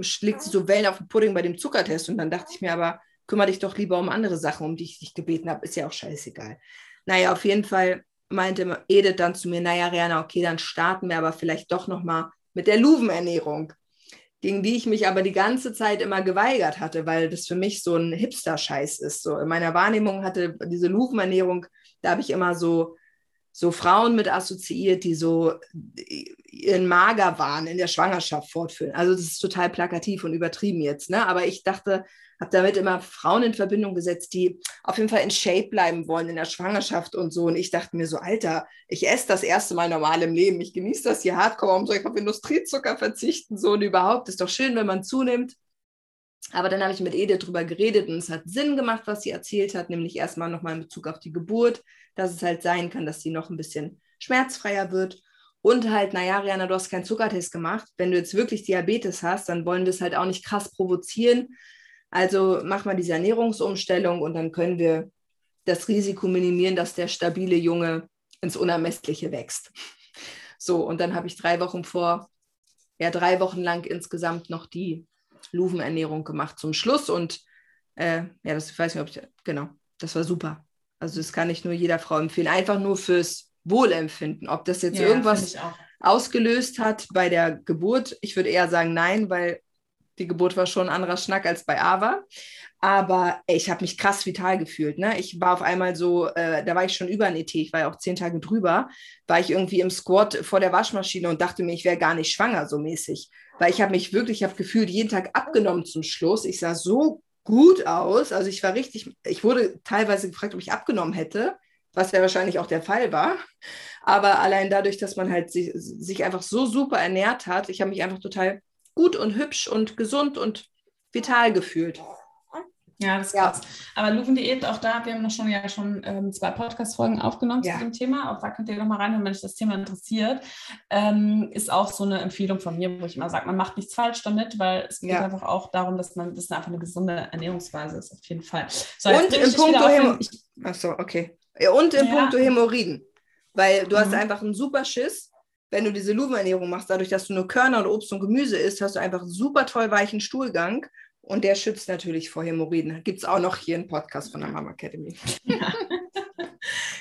schlägt sie so Wellen auf den Pudding bei dem Zuckertest. Und dann dachte ich mir aber, kümmere dich doch lieber um andere Sachen, um die ich dich gebeten habe. Ist ja auch scheißegal. Naja, auf jeden Fall meinte Edith dann zu mir, naja, Rhiana, okay, dann starten wir aber vielleicht doch nochmal mit der Luven-Ernährung, gegen die ich mich aber die ganze Zeit immer geweigert hatte, weil das für mich so ein Hipster-Scheiß ist. So in meiner Wahrnehmung hatte diese Luven-Ernährung, da habe ich immer so Frauen mit assoziiert, die so ihren Magerwahn in der Schwangerschaft fortführen. Also das ist total plakativ und übertrieben jetzt, ne? Aber ich dachte, habe damit immer Frauen in Verbindung gesetzt, die auf jeden Fall in Shape bleiben wollen in der Schwangerschaft und so. Und ich dachte mir so, Alter, ich esse das erste Mal normal im Leben. Ich genieße das hier hardcore. Warum soll ich auf Industriezucker verzichten? So und überhaupt, ist doch schön, wenn man zunimmt. Aber dann habe ich mit Edith drüber geredet und es hat Sinn gemacht, was sie erzählt hat, nämlich erstmal nochmal in Bezug auf die Geburt, dass es halt sein kann, dass sie noch ein bisschen schmerzfreier wird. Und halt, naja, Rhiana, du hast keinen Zuckertest gemacht. Wenn du jetzt wirklich Diabetes hast, dann wollen wir es halt auch nicht krass provozieren. Also mach mal diese Ernährungsumstellung und dann können wir das Risiko minimieren, dass der stabile Junge ins Unermessliche wächst. So, und dann habe ich 3 Wochen lang insgesamt noch die Luven-Ernährung gemacht zum Schluss und das war super. Also das kann ich nur jeder Frau empfehlen, einfach nur fürs Wohlempfinden, ob das jetzt irgendwas ausgelöst hat bei der Geburt. Ich würde eher sagen nein, weil die Geburt war schon ein anderer Schnack als bei Ava, aber ich habe mich krass vital gefühlt, ne? Ich war auf einmal so, da war ich schon über ein ET, ich war ja auch 10 Tage drüber, war ich irgendwie im Squat vor der Waschmaschine und dachte mir, ich wäre gar nicht schwanger, so mäßig, weil ich habe gefühlt jeden Tag abgenommen zum Schluss, ich sah so gut aus, also ich wurde teilweise gefragt, ob ich abgenommen hätte, was ja wahrscheinlich auch der Fall war, aber allein dadurch, dass man halt sich einfach so super ernährt hat, ich habe mich einfach total gut und hübsch und gesund und vital gefühlt. Ja, das ist krass. Aber Luven-Diät, auch da, wir haben noch schon 2 Podcast-Folgen aufgenommen zu dem Thema. Auch da könnt ihr nochmal reinhören, wenn euch das Thema interessiert. Ist auch so eine Empfehlung von mir, wo ich immer sage, man macht nichts falsch damit, weil es geht einfach auch darum, dass man das einfach eine gesunde Ernährungsweise ist, auf jeden Fall. So, und im Punkto Hämorrhoiden. Weil du hast einfach einen super Schiss, wenn du diese Luven-Ernährung machst, dadurch, dass du nur Körner und Obst und Gemüse isst, hast du einfach einen super toll weichen Stuhlgang und der schützt natürlich vor Hämorrhoiden. Gibt es auch noch hier einen Podcast von der Mama Academy. Ja.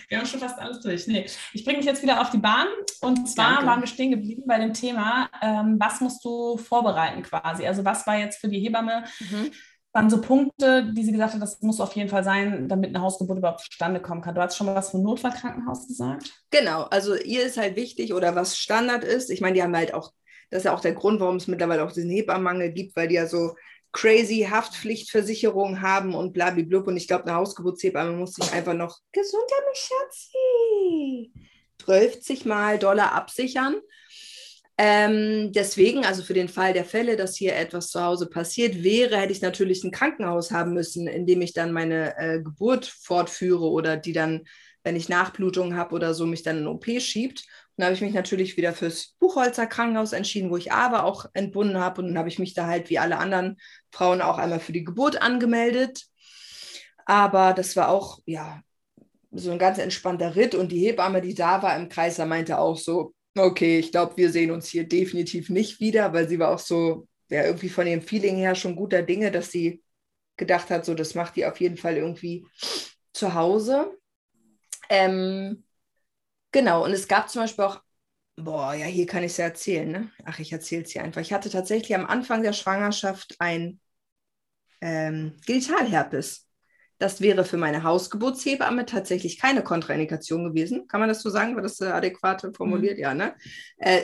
Wir haben schon fast alles durch. Nee. Ich bringe mich jetzt wieder auf die Bahn. Und zwar waren wir stehen geblieben bei dem Thema, was musst du vorbereiten quasi? Also was war jetzt für die Hebamme dann so Punkte, die sie gesagt hat, das muss auf jeden Fall sein, damit eine Hausgeburt überhaupt zustande kommen kann. Du hast schon mal was vom Notfallkrankenhaus gesagt. Genau, also ihr ist halt wichtig oder was Standard ist. Ich meine, die haben halt auch, das ist ja auch der Grund, warum es mittlerweile auch diesen Hebammenmangel gibt, weil die ja so crazy Haftpflichtversicherungen haben und blablablub. Und ich glaube, eine Hausgeburtshebamme muss sich einfach noch gesund haben, Schatzi, 30 Mal Dollar absichern. Deswegen, also für den Fall der Fälle, dass hier etwas zu Hause passiert wäre, hätte ich natürlich ein Krankenhaus haben müssen, in dem ich dann meine Geburt fortführe oder die dann, wenn ich Nachblutungen habe oder so, mich dann in OP schiebt. Und dann habe ich mich natürlich wieder fürs Buchholzer Krankenhaus entschieden, wo ich Ava auch entbunden habe. Und dann habe ich mich da halt wie alle anderen Frauen auch einmal für die Geburt angemeldet. Aber das war auch, so ein ganz entspannter Ritt. Und die Hebamme, die da war im Kreis, da meinte auch so, okay, ich glaube, wir sehen uns hier definitiv nicht wieder, weil sie war auch so, irgendwie von ihrem Feeling her schon guter Dinge, dass sie gedacht hat, so, das macht die auf jeden Fall irgendwie zu Hause. Genau, und es gab zum Beispiel auch, hier kann ich es ja erzählen, ne? Ach, ich erzähle es hier einfach. Ich hatte tatsächlich am Anfang der Schwangerschaft ein Genitalherpes. Das wäre für meine Hausgeburtshebamme tatsächlich keine Kontraindikation gewesen. Kann man das so sagen? War das adäquat formuliert? Ja, ne?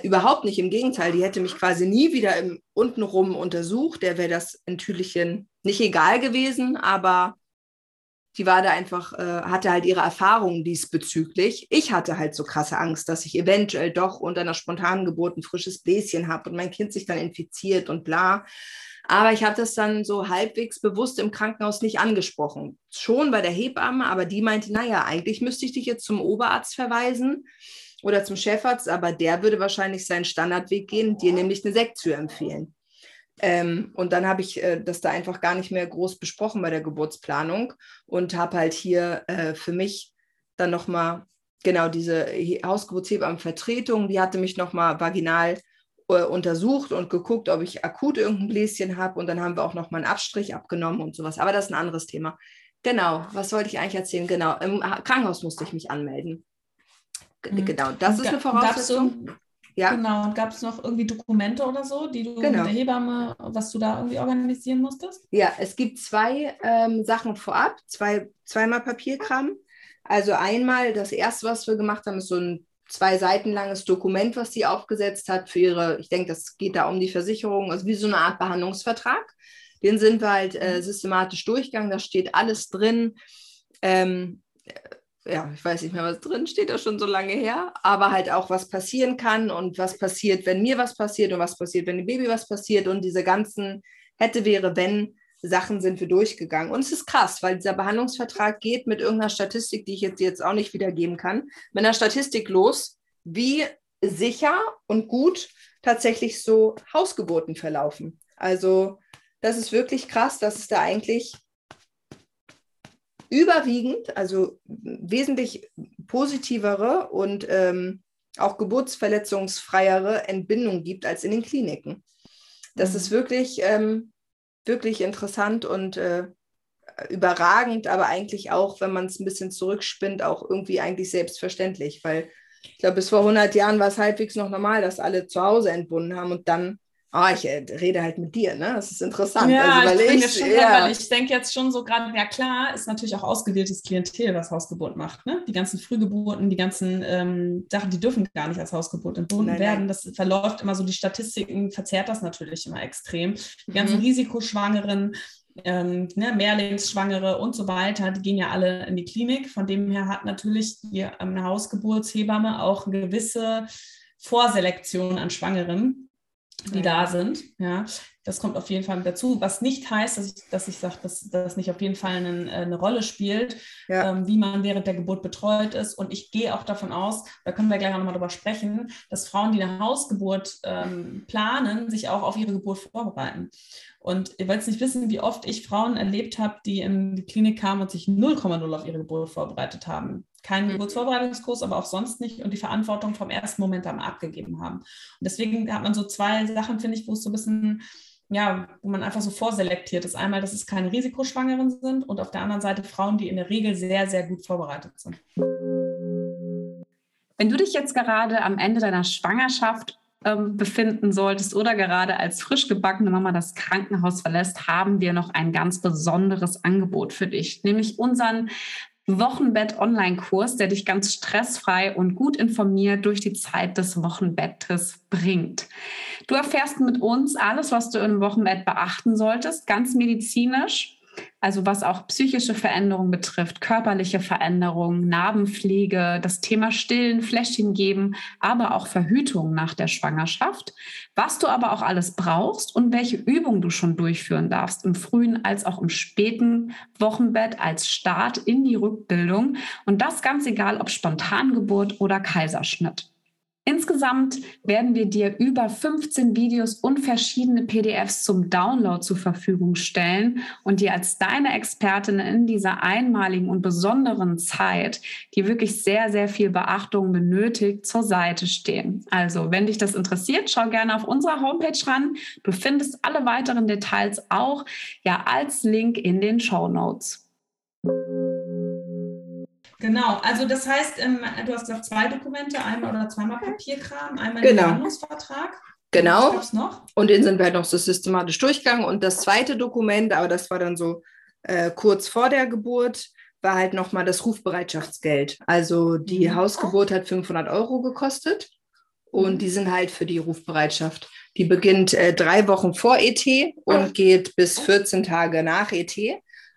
Überhaupt nicht, im Gegenteil. Die hätte mich quasi nie wieder untenrum untersucht. Der wäre das Entüdelchen nicht egal gewesen, aber Die war da einfach, hatte halt ihre Erfahrungen diesbezüglich. Ich hatte halt so krasse Angst, dass ich eventuell doch unter einer spontanen Geburt ein frisches Bläschen habe und mein Kind sich dann infiziert und bla. Aber ich habe das dann so halbwegs bewusst im Krankenhaus nicht angesprochen. Schon bei der Hebamme, aber die meinte, naja, eigentlich müsste ich dich jetzt zum Oberarzt verweisen oder zum Chefarzt, aber der würde wahrscheinlich seinen Standardweg gehen, dir nämlich eine Sektschür empfehlen. Und dann habe ich das da einfach gar nicht mehr groß besprochen bei der Geburtsplanung und habe halt hier für mich dann nochmal, genau, diese Hausgeburtshebammenvertretung, die hatte mich nochmal vaginal untersucht und geguckt, ob ich akut irgendein Bläschen habe, und dann haben wir auch nochmal einen Abstrich abgenommen und sowas, aber das ist ein anderes Thema. Genau, was wollte ich eigentlich erzählen? Genau, im Krankenhaus musste ich mich anmelden. Genau, das ist eine Voraussetzung. Ja. Genau, gab es noch irgendwie Dokumente oder so, die du mit der Hebamme, was du da irgendwie organisieren musstest? Ja, es gibt zwei Sachen vorab, zweimal Papierkram. Also einmal, das erste, was wir gemacht haben, ist so ein 2 Seiten langes Dokument, was sie aufgesetzt hat für ihre, ich denke, das geht da um die Versicherung, also wie so eine Art Behandlungsvertrag. Den sind wir halt systematisch durchgegangen, da steht alles drin. Ja, ich weiß nicht mehr, was drin steht, das schon so lange her, aber halt auch, was passieren kann und was passiert, wenn mir was passiert und was passiert, wenn dem Baby was passiert, und diese ganzen hätte, wäre, wenn Sachen sind wir durchgegangen. Und es ist krass, weil dieser Behandlungsvertrag geht mit irgendeiner Statistik, die ich jetzt auch nicht wiedergeben kann, mit einer Statistik los, wie sicher und gut tatsächlich so Hausgeburten verlaufen. Also das ist wirklich krass, dass es da eigentlich überwiegend, also wesentlich positivere und auch geburtsverletzungsfreiere Entbindung gibt als in den Kliniken. Das ist wirklich, wirklich interessant und überragend, aber eigentlich auch, wenn man es ein bisschen zurückspinnt, auch irgendwie eigentlich selbstverständlich, weil ich glaube, bis vor 100 Jahren war es halbwegs noch normal, dass alle zu Hause entbunden haben und dann, ich rede halt mit dir, ne? Das ist interessant. Ja, also, ich denke jetzt schon so gerade, ja klar, ist natürlich auch ausgewähltes Klientel, was Hausgeburt macht. Ne? Die ganzen Frühgeburten, die ganzen Sachen, die dürfen gar nicht als Hausgeburt entbunden werden. Das verläuft immer so, die Statistiken verzerrt das natürlich immer extrem. Die ganzen Risikoschwangeren, Mehrlingsschwangere und so weiter, die gehen ja alle in die Klinik. Von dem her hat natürlich die Hausgeburtshebamme auch eine gewisse Vorselektion an Schwangeren, die da sind, ja, das kommt auf jeden Fall mit dazu, was nicht heißt, dass ich sage, dass das nicht auf jeden Fall eine Rolle spielt, wie man während der Geburt betreut ist, und ich gehe auch davon aus, da können wir gleich auch nochmal drüber sprechen, dass Frauen, die eine Hausgeburt planen, sich auch auf ihre Geburt vorbereiten, und ihr wollt nicht wissen, wie oft ich Frauen erlebt habe, die in die Klinik kamen und sich 0,0 auf ihre Geburt vorbereitet haben. Keinen Geburtsvorbereitungskurs, aber auch sonst nicht, und die Verantwortung vom ersten Moment an abgegeben haben. Und deswegen hat man so zwei Sachen, finde ich, wo es so ein bisschen, ja, wo man einfach so vorselektiert ist. Einmal, dass es keine Risikoschwangeren sind, und auf der anderen Seite Frauen, die in der Regel sehr, sehr gut vorbereitet sind. Wenn du dich jetzt gerade am Ende deiner Schwangerschaft befinden solltest oder gerade als frisch gebackene Mama das Krankenhaus verlässt, haben wir noch ein ganz besonderes Angebot für dich, nämlich unseren Wochenbett-Online-Kurs, der dich ganz stressfrei und gut informiert durch die Zeit des Wochenbettes bringt. Du erfährst mit uns alles, was du im Wochenbett beachten solltest, ganz medizinisch, also was auch psychische Veränderungen betrifft, körperliche Veränderungen, Narbenpflege, das Thema Stillen, Fläschchen geben, aber auch Verhütung nach der Schwangerschaft, was du aber auch alles brauchst und welche Übungen du schon durchführen darfst, im frühen als auch im späten Wochenbett als Start in die Rückbildung, und das ganz egal, ob Spontangeburt oder Kaiserschnitt. Insgesamt werden wir dir über 15 Videos und verschiedene PDFs zum Download zur Verfügung stellen und dir als deine Expertin in dieser einmaligen und besonderen Zeit, die wirklich sehr, sehr viel Beachtung benötigt, zur Seite stehen. Also, wenn dich das interessiert, schau gerne auf unserer Homepage ran. Du findest alle weiteren Details auch als Link in den Shownotes. Genau, also das heißt, du hast gesagt, 2 Dokumente, einmal oder zweimal Papierkram, einmal den Behandlungsvertrag. Genau, was gab's noch? Und den sind wir halt noch so systematisch durchgegangen. Und das zweite Dokument, aber das war dann so kurz vor der Geburt, war halt nochmal das Rufbereitschaftsgeld. Also die Hausgeburt hat 500 € gekostet, und die sind halt für die Rufbereitschaft. Die beginnt 3 Wochen vor ET und geht bis 14 Tage nach ET.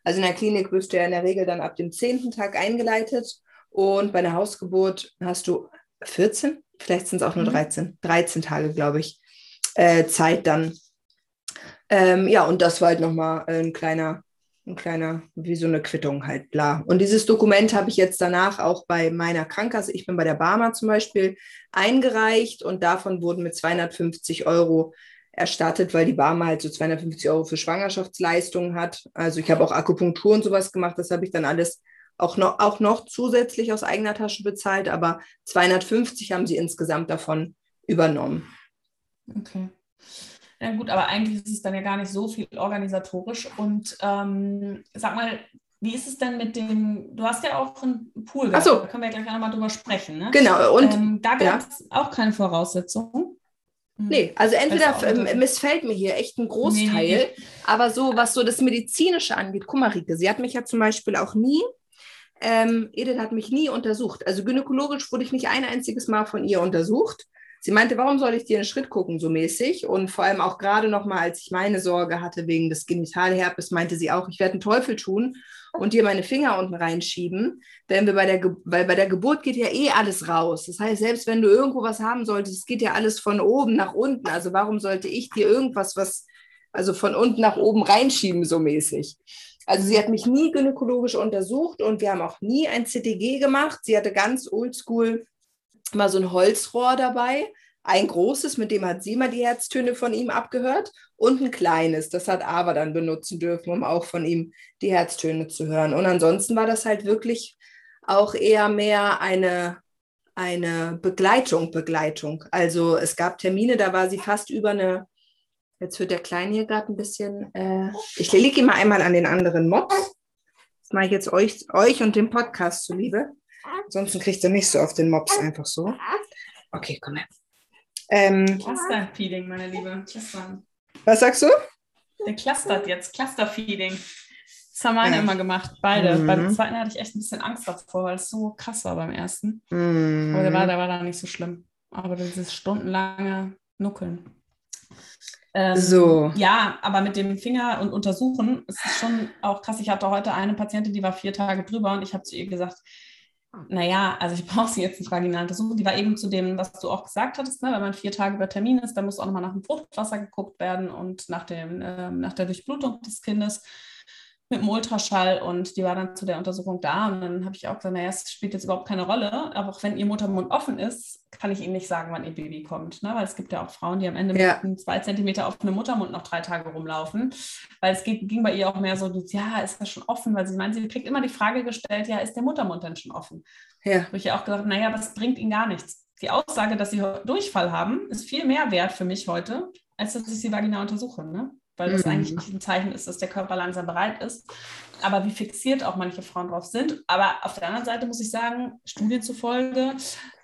Also in der Klinik wirst du ja in der Regel dann ab dem 10. Tag eingeleitet und bei einer Hausgeburt hast du 14, vielleicht sind es auch nur 13 Tage, glaube ich, Zeit dann. Ja, und das war halt nochmal ein kleiner, wie so eine Quittung halt, klar. Und dieses Dokument habe ich jetzt danach auch bei meiner Krankenkasse, ich bin bei der Barmer zum Beispiel, eingereicht und davon wurden mit 250 € erstattet, weil die Barmer halt so 250 € für Schwangerschaftsleistungen hat. Also ich habe auch Akupunktur und sowas gemacht, das habe ich dann alles auch noch zusätzlich aus eigener Tasche bezahlt, aber 250 € haben sie insgesamt davon übernommen. Okay. Ja gut, aber eigentlich ist es dann ja gar nicht so viel organisatorisch. Und sag mal, wie ist es denn mit dem, du hast ja auch einen Pool gehabt, so. Da können wir ja gleich nochmal drüber sprechen, ne? Genau. Und da gab es auch keine Voraussetzungen. Nee, also entweder missfällt mir hier echt ein Großteil, aber so, was so das Medizinische angeht, guck mal, Rieke, sie hat mich ja zum Beispiel auch nie, Edith hat mich nie untersucht. Also gynäkologisch wurde ich nicht ein einziges Mal von ihr untersucht. Sie meinte, warum soll ich dir einen Schritt gucken, so mäßig? Und vor allem auch gerade nochmal, als ich meine Sorge hatte wegen des Genitalherpes, meinte sie auch, ich werde einen Teufel tun und dir meine Finger unten reinschieben, denn weil bei der Geburt geht ja eh alles raus. Das heißt, selbst wenn du irgendwo was haben solltest, es geht ja alles von oben nach unten. Also warum sollte ich dir irgendwas, also von unten nach oben reinschieben, so mäßig? Also sie hat mich nie gynäkologisch untersucht und wir haben auch nie ein CTG gemacht. Sie hatte ganz oldschool mal so ein Holzrohr dabei, ein großes, mit dem hat sie mal die Herztöne von ihm abgehört und ein kleines, das hat Ava dann benutzen dürfen, um auch von ihm die Herztöne zu hören. Und ansonsten war das halt wirklich auch eher mehr eine Begleitung. Also es gab Termine, da war sie fast über eine, jetzt wird der Kleine hier gerade ein bisschen, ich lege ihn mal einmal an den anderen Mops, das mache ich jetzt euch und dem Podcast zuliebe. Ansonsten kriegt er nicht so auf den Mops einfach so. Okay, komm her. Clusterfeeding, meine Liebe. Clustern. Was sagst du? Der clustert jetzt. Clusterfeeding. Das haben meine immer gemacht, beide. Beim zweiten hatte ich echt ein bisschen Angst davor, weil es so krass war beim ersten. Aber der war da nicht so schlimm. Aber dieses stundenlange Nuckeln. So. Ja, aber mit dem Finger und Untersuchen ist es schon auch krass. Ich hatte heute eine Patientin, die war 4 Tage drüber und ich habe zu ihr gesagt, naja, also ich brauche sie jetzt nicht vaginal untersuchen. Die war eben zu dem, was du auch gesagt hattest, ne? Wenn man 4 Tage über Termin ist, dann muss auch nochmal nach dem Fruchtwasser geguckt werden und nach der Durchblutung des Kindes mit dem Ultraschall. Und die war dann zu der Untersuchung da. Und dann habe ich auch gesagt, naja, es spielt jetzt überhaupt keine Rolle. Aber auch wenn ihr Muttermund offen ist, kann ich Ihnen nicht sagen, wann ihr Baby kommt. Ne? Weil es gibt ja auch Frauen, die am Ende mit einem 2 Zentimeter offenen Muttermund noch 3 Tage rumlaufen. Weil es ging bei ihr auch mehr so, ja, ist das schon offen? Weil sie meint, sie kriegt immer die Frage gestellt, ja, ist der Muttermund denn schon offen? Ja. Da habe ich ja auch gesagt, naja, das bringt Ihnen gar nichts. Die Aussage, dass Sie Durchfall haben, ist viel mehr wert für mich heute, als dass ich Sie vaginal untersuche, ne? Weil das eigentlich ein Zeichen ist, dass der Körper langsam bereit ist. Aber wie fixiert auch manche Frauen drauf sind. Aber auf der anderen Seite muss ich sagen, Studien zufolge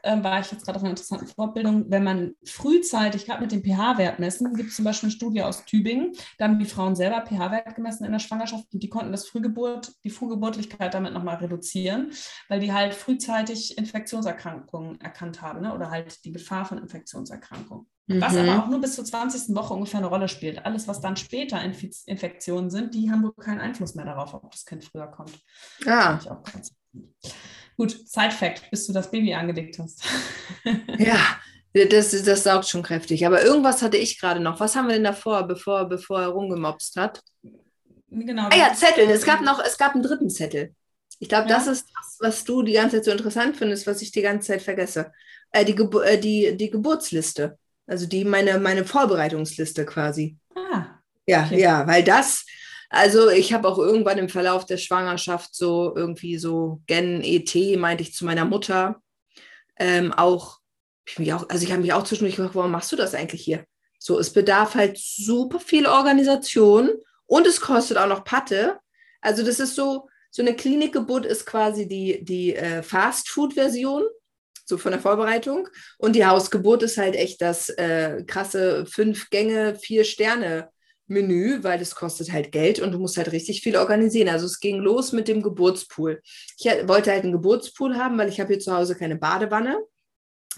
war ich jetzt gerade auf einer interessanten Fortbildung, wenn man frühzeitig, gerade mit dem pH-Wert messen, gibt es zum Beispiel eine Studie aus Tübingen, da haben die Frauen selber pH-Wert gemessen in der Schwangerschaft und die konnten die Frühgeburtlichkeit damit nochmal reduzieren, weil die halt frühzeitig Infektionserkrankungen erkannt haben, ne? Oder halt die Gefahr von Infektionserkrankungen. Was aber auch nur bis zur 20. Woche ungefähr eine Rolle spielt. Alles, was dann später Infektionen sind, die haben wohl keinen Einfluss mehr darauf, ob das Kind früher kommt. Ja. Ich auch ganz gut, Side-Fact, bis du das Baby angelegt hast. Ja, das saugt schon kräftig. Aber irgendwas hatte ich gerade noch. Was haben wir denn davor, bevor er rumgemopst hat? Genau. Ah ja, Zettel. Es gab einen 3. Zettel. Ich glaube, das ist das, was du die ganze Zeit so interessant findest, was ich die ganze Zeit vergesse. Die Geburtsliste. Also meine Vorbereitungsliste quasi. Ja, okay. Ja, weil das, also ich habe auch irgendwann im Verlauf der Schwangerschaft so irgendwie so Gen-ET, meinte ich zu meiner Mutter, ich habe mich auch zwischendurch gefragt, warum machst du das eigentlich hier? So, es bedarf halt super viel Organisation und es kostet auch noch Patte. Also das ist so eine Klinikgeburt ist quasi die Fast-Food-Version. So von der Vorbereitung. Und die Hausgeburt ist halt echt das krasse 5-Gänge-4-Sterne-Menü, weil das kostet halt Geld und du musst halt richtig viel organisieren. Also es ging los mit dem Geburtspool. Ich wollte halt einen Geburtspool haben, weil ich habe hier zu Hause keine Badewanne.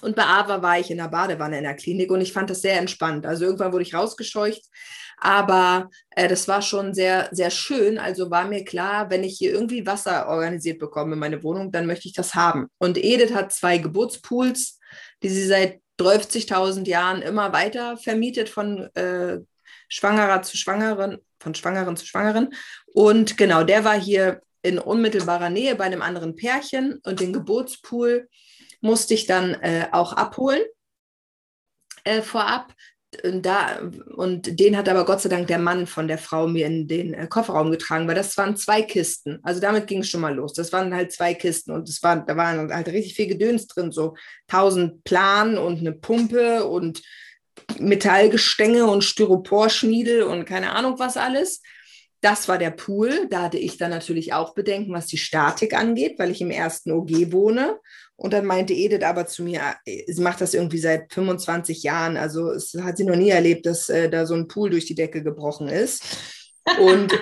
Und bei Ava war ich in der Badewanne in der Klinik und ich fand das sehr entspannt. Also irgendwann wurde ich rausgescheucht, Aber das war schon sehr, sehr schön. Also war mir klar, wenn ich hier irgendwie Wasser organisiert bekomme in meine Wohnung, dann möchte ich das haben. Und Edith hat 2 Geburtspools, die sie seit 30.000 Jahren immer weiter vermietet von Schwangerer zu Schwangeren, von Schwangeren zu Schwangeren. Und genau, der war hier in unmittelbarer Nähe bei einem anderen Pärchen und den Geburtspool musste ich dann auch abholen vorab. Und den hat aber Gott sei Dank der Mann von der Frau mir in den Kofferraum getragen, weil das waren 2 Kisten. Also damit ging es schon mal los. Das waren halt 2 Kisten und da waren halt richtig viel Gedöns drin, so 1000 Planen und eine Pumpe und Metallgestänge und Styroporschniedel und keine Ahnung was alles. Das war der Pool. Da hatte ich dann natürlich auch Bedenken, was die Statik angeht, weil ich im ersten OG wohne. Und dann meinte Edith aber zu mir, sie macht das irgendwie seit 25 Jahren. Also hat sie noch nie erlebt, dass da so ein Pool durch die Decke gebrochen ist. Und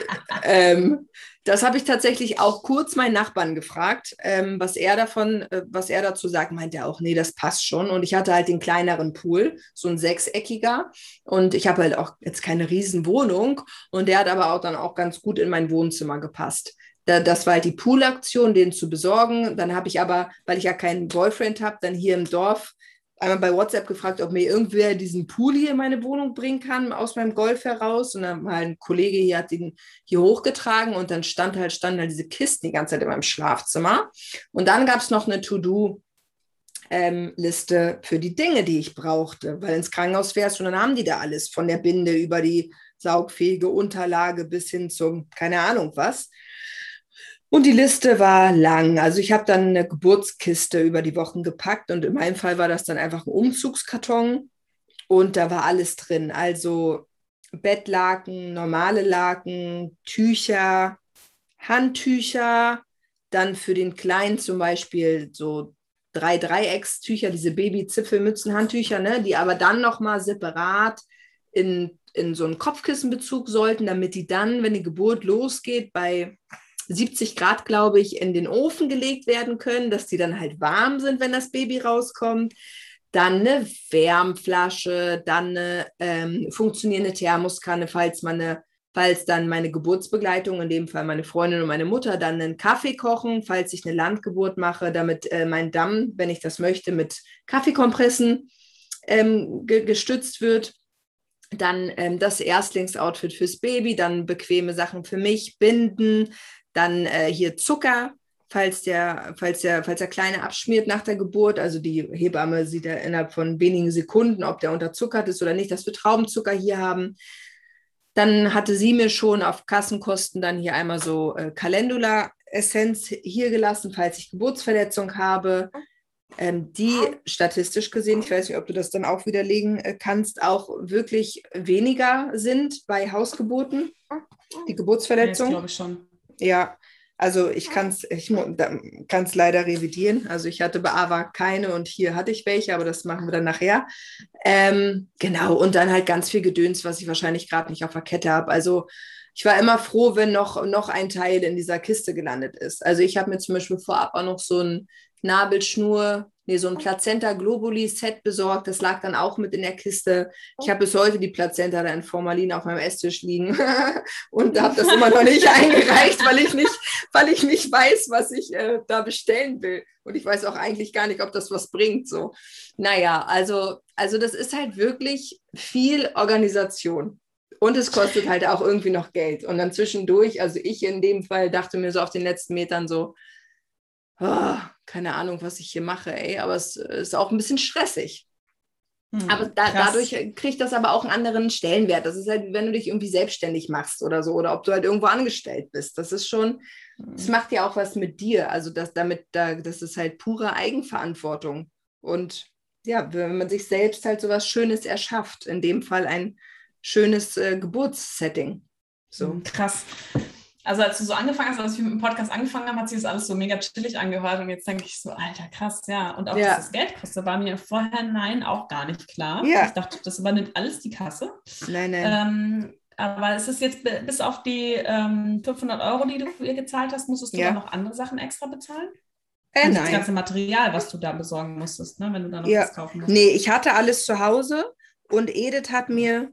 das habe ich tatsächlich auch kurz meinen Nachbarn gefragt, was er dazu sagt. Meint er auch, nee, das passt schon. Und ich hatte halt den kleineren Pool, so ein sechseckiger. Und ich habe halt auch jetzt keine Riesenwohnung. Und der hat aber auch dann auch ganz gut in mein Wohnzimmer gepasst. Das war halt die Poolaktion, den zu besorgen. Dann habe ich aber, weil ich ja keinen Boyfriend habe, dann hier im Dorf einmal bei WhatsApp gefragt, ob mir irgendwer diesen Pool hier in meine Wohnung bringen kann, aus meinem Golf heraus. Und dann war ein Kollege hier, hat den hier hochgetragen und dann standen halt diese Kisten die ganze Zeit in meinem Schlafzimmer. Und dann gab es noch eine To-Do-Liste für die Dinge, die ich brauchte, weil ins Krankenhaus fährst und dann haben die da alles, von der Binde über die saugfähige Unterlage bis hin zum, keine Ahnung was. Und die Liste war lang. Also ich habe dann eine Geburtskiste über die Wochen gepackt und in meinem Fall war das dann einfach ein Umzugskarton und da war alles drin. Also Bettlaken, normale Laken, Tücher, Handtücher, dann für den Kleinen zum Beispiel so 3 Dreieckstücher, diese Baby-Zipfelmützen-Handtücher, ne, die aber dann nochmal separat in so einen Kopfkissenbezug sollten, damit die dann, wenn die Geburt losgeht, bei 70 Grad, glaube ich, in den Ofen gelegt werden können, dass die dann halt warm sind, wenn das Baby rauskommt. Dann eine Wärmflasche, dann eine funktionierende Thermoskanne, falls dann meine Geburtsbegleitung, in dem Fall meine Freundin und meine Mutter, dann einen Kaffee kochen, falls ich eine Landgeburt mache, damit mein Damm, wenn ich das möchte, mit Kaffeekompressen gestützt wird. Dann das Erstlingsoutfit fürs Baby, dann bequeme Sachen für mich, Binden, dann hier Zucker, falls der Kleine abschmiert nach der Geburt. Also die Hebamme sieht ja innerhalb von wenigen Sekunden, ob der unterzuckert ist oder nicht, dass wir Traubenzucker hier haben. Dann hatte sie mir schon auf Kassenkosten dann hier einmal so Calendula-Essenz hier gelassen, falls ich Geburtsverletzung habe. Die statistisch gesehen, ich weiß nicht, ob du das dann auch widerlegen kannst, auch wirklich weniger sind bei Hausgeburten, die Geburtsverletzung. Ja, glaube ich schon. Ja, also ich kann es leider revidieren. Also ich hatte bei Ava keine und hier hatte ich welche, aber das machen wir dann nachher. Genau, und dann halt ganz viel Gedöns, was ich wahrscheinlich gerade nicht auf der Kette habe. Also ich war immer froh, wenn noch ein Teil in dieser Kiste gelandet ist. Also ich habe mir zum Beispiel vorab auch noch so ein Plazenta-Globuli-Set besorgt. Das lag dann auch mit in der Kiste. Ich habe bis heute die Plazenta da in Formalin auf meinem Esstisch liegen und habe das immer noch nicht eingereicht, weil ich nicht weiß, was ich da bestellen will. Und ich weiß auch eigentlich gar nicht, ob das was bringt. So. Naja, also das ist halt wirklich viel Organisation. Und es kostet halt auch irgendwie noch Geld. Und dann zwischendurch, also ich in dem Fall dachte mir so auf den letzten Metern so, oh, keine Ahnung, was ich hier mache, ey, aber es ist auch ein bisschen stressig. Aber dadurch kriegt das aber auch einen anderen Stellenwert. Das ist halt, wenn du dich irgendwie selbstständig machst oder so, oder ob du halt irgendwo angestellt bist. Das ist schon, das macht ja auch was mit dir. Also das ist halt pure Eigenverantwortung. Und ja, wenn man sich selbst halt so was Schönes erschafft, in dem Fall ein schönes Geburtssetting. So. Krass. Also als du so angefangen hast, als wir mit dem Podcast angefangen haben, hat sich das alles so mega chillig angehört und jetzt denke ich so, Alter, krass, ja. Und auch, dass das Geld kostet, war mir vorher auch gar nicht klar. Ja. Ich dachte, das übernimmt alles die Kasse. Nein. Aber es ist jetzt bis auf die 500 Euro, die du für ihr gezahlt hast, musstest du dann noch andere Sachen extra bezahlen? Nein. Das ganze Material, was du da besorgen musstest, ne, wenn du da noch was kaufen musst. Nee, ich hatte alles zu Hause und Edith hat mir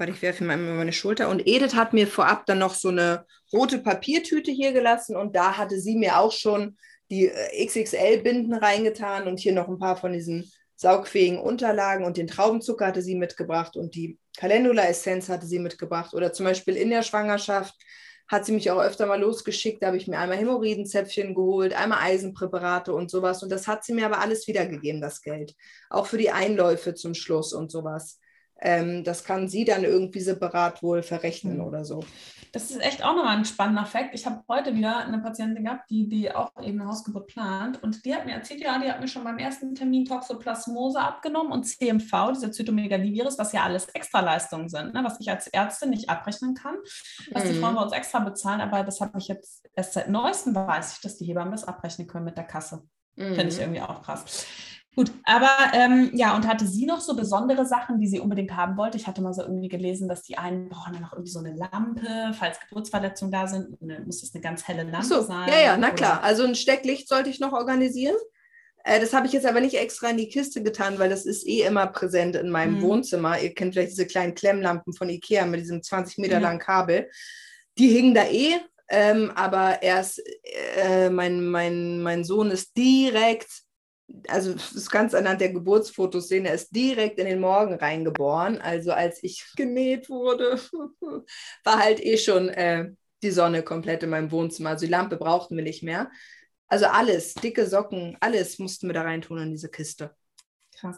Warte, ich werfe ihm einmal meine Schulter. Und Edith hat mir vorab dann noch so eine rote Papiertüte hier gelassen und da hatte sie mir auch schon die XXL-Binden reingetan und hier noch ein paar von diesen saugfähigen Unterlagen und den Traubenzucker hatte sie mitgebracht und die Calendula-Essenz hatte sie mitgebracht. Oder zum Beispiel in der Schwangerschaft hat sie mich auch öfter mal losgeschickt, da habe ich mir einmal Hämorrhoidenzäpfchen geholt, einmal Eisenpräparate und sowas. Und das hat sie mir aber alles wiedergegeben, das Geld. Auch für die Einläufe zum Schluss und sowas. Das kann sie dann irgendwie separat wohl verrechnen oder so. Das ist echt auch nochmal ein spannender Fakt. Ich habe heute wieder eine Patientin gehabt, die auch eben eine Hausgeburt plant. Und die hat mir erzählt, ja, die hat mir schon beim ersten Termin Toxoplasmose abgenommen und CMV, dieser Zytomegalivirus, was ja alles Extraleistungen sind, ne, was ich als Ärztin nicht abrechnen kann, was die Frauen bei uns extra bezahlen. Aber das habe ich jetzt erst seit Neuestem weiß ich, dass die Hebammen das abrechnen können mit der Kasse. Finde ich irgendwie auch krass. Gut, aber ja, und hatte sie noch so besondere Sachen, die sie unbedingt haben wollte? Ich hatte mal so irgendwie gelesen, dass die einen brauchen dann noch irgendwie so eine Lampe, falls Geburtsverletzungen da sind, muss es eine ganz helle Lampe sein. Ja, ja, na klar. Also ein Stecklicht sollte ich noch organisieren. Das habe ich jetzt aber nicht extra in die Kiste getan, weil das ist eh immer präsent in meinem Wohnzimmer. Ihr kennt vielleicht diese kleinen Klemmlampen von Ikea mit diesem 20 Meter langen Kabel. Die hingen da eh, aber erst mein Sohn ist direkt... Also das ist ganz anhand der Geburtsfotos sehen, er ist direkt in den Morgen reingeboren. Also als ich genäht wurde, war halt eh schon die Sonne komplett in meinem Wohnzimmer. Also die Lampe brauchten wir nicht mehr. Also alles, dicke Socken, alles mussten wir da reintun in diese Kiste. Krass.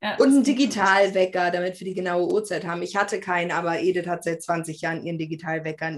Ja, und einen Digitalwecker, damit wir die genaue Uhrzeit haben. Ich hatte keinen, aber Edith hat seit 20 Jahren ihren Digitalwecker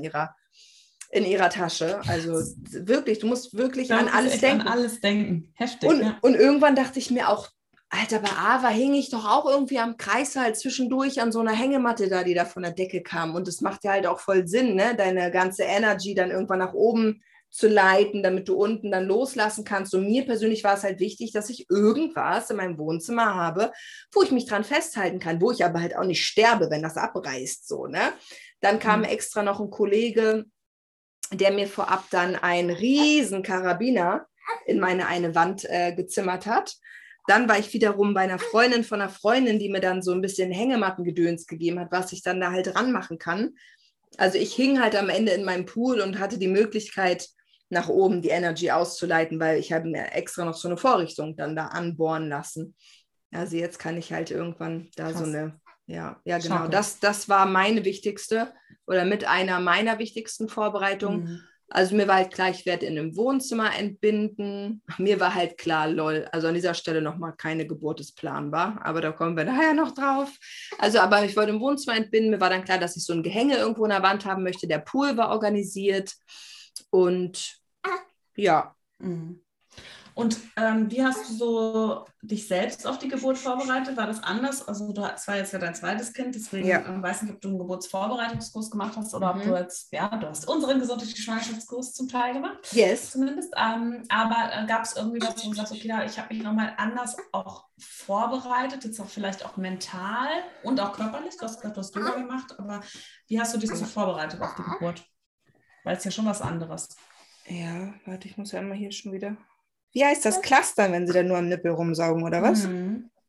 in ihrer Tasche. Also wirklich, du musst wirklich an alles denken. An alles denken. Heftig. Und irgendwann dachte ich mir auch, Alter, bei Ava hing ich doch auch irgendwie am Kreißsaal zwischendurch an so einer Hängematte da, die da von der Decke kam. Und das macht ja halt auch voll Sinn, ne? Deine ganze Energy dann irgendwann nach oben zu leiten, damit du unten dann loslassen kannst. Und mir persönlich war es halt wichtig, dass ich irgendwas in meinem Wohnzimmer habe, wo ich mich dran festhalten kann, wo ich aber halt auch nicht sterbe, wenn das abreißt, so, ne? Dann kam extra noch ein Kollege, der mir vorab dann einen riesen Karabiner in meine eine Wand gezimmert hat. Dann war ich wiederum bei einer Freundin von einer Freundin, die mir dann so ein bisschen Hängemattengedöns gegeben hat, was ich dann da halt ranmachen kann. Also ich hing halt am Ende in meinem Pool und hatte die Möglichkeit, nach oben die Energy auszuleiten, weil ich habe mir extra noch so eine Vorrichtung dann da anbohren lassen. Also jetzt kann ich halt irgendwann da so eine... Ja, genau. Das war meine wichtigste oder mit einer meiner wichtigsten Vorbereitungen. Also mir war halt klar, ich werde in einem Wohnzimmer entbinden. Mir war halt klar, also an dieser Stelle nochmal, keine Geburt ist planbar, aber da kommen wir nachher noch drauf. Also aber ich wollte im Wohnzimmer entbinden. Mir war dann klar, dass ich so ein Gehänge irgendwo in der Wand haben möchte. Der Pool war organisiert und ja. Und wie hast du so dich selbst auf die Geburt vorbereitet? War das anders? Also das war jetzt ja dein zweites Kind, deswegen weiß nicht, ob du einen Geburtsvorbereitungskurs gemacht hast oder ob du jetzt, ja, du hast unseren gesundheitlichen Schwangerschaftskurs zum Teil gemacht. Yes. Zumindest. Aber gab es irgendwie was, wo du gesagt hast, okay, ich habe mich nochmal anders auch vorbereitet, jetzt auch vielleicht auch mental und auch körperlich. Du hast gesagt, du hast Yoga gemacht, aber wie hast du dich so vorbereitet auf die Geburt? Weil es ja schon was anderes. Ja, warte, ich muss ja immer hier schon wieder... Wie heißt das? Clustern, wenn sie dann nur am Nippel rumsaugen, oder was?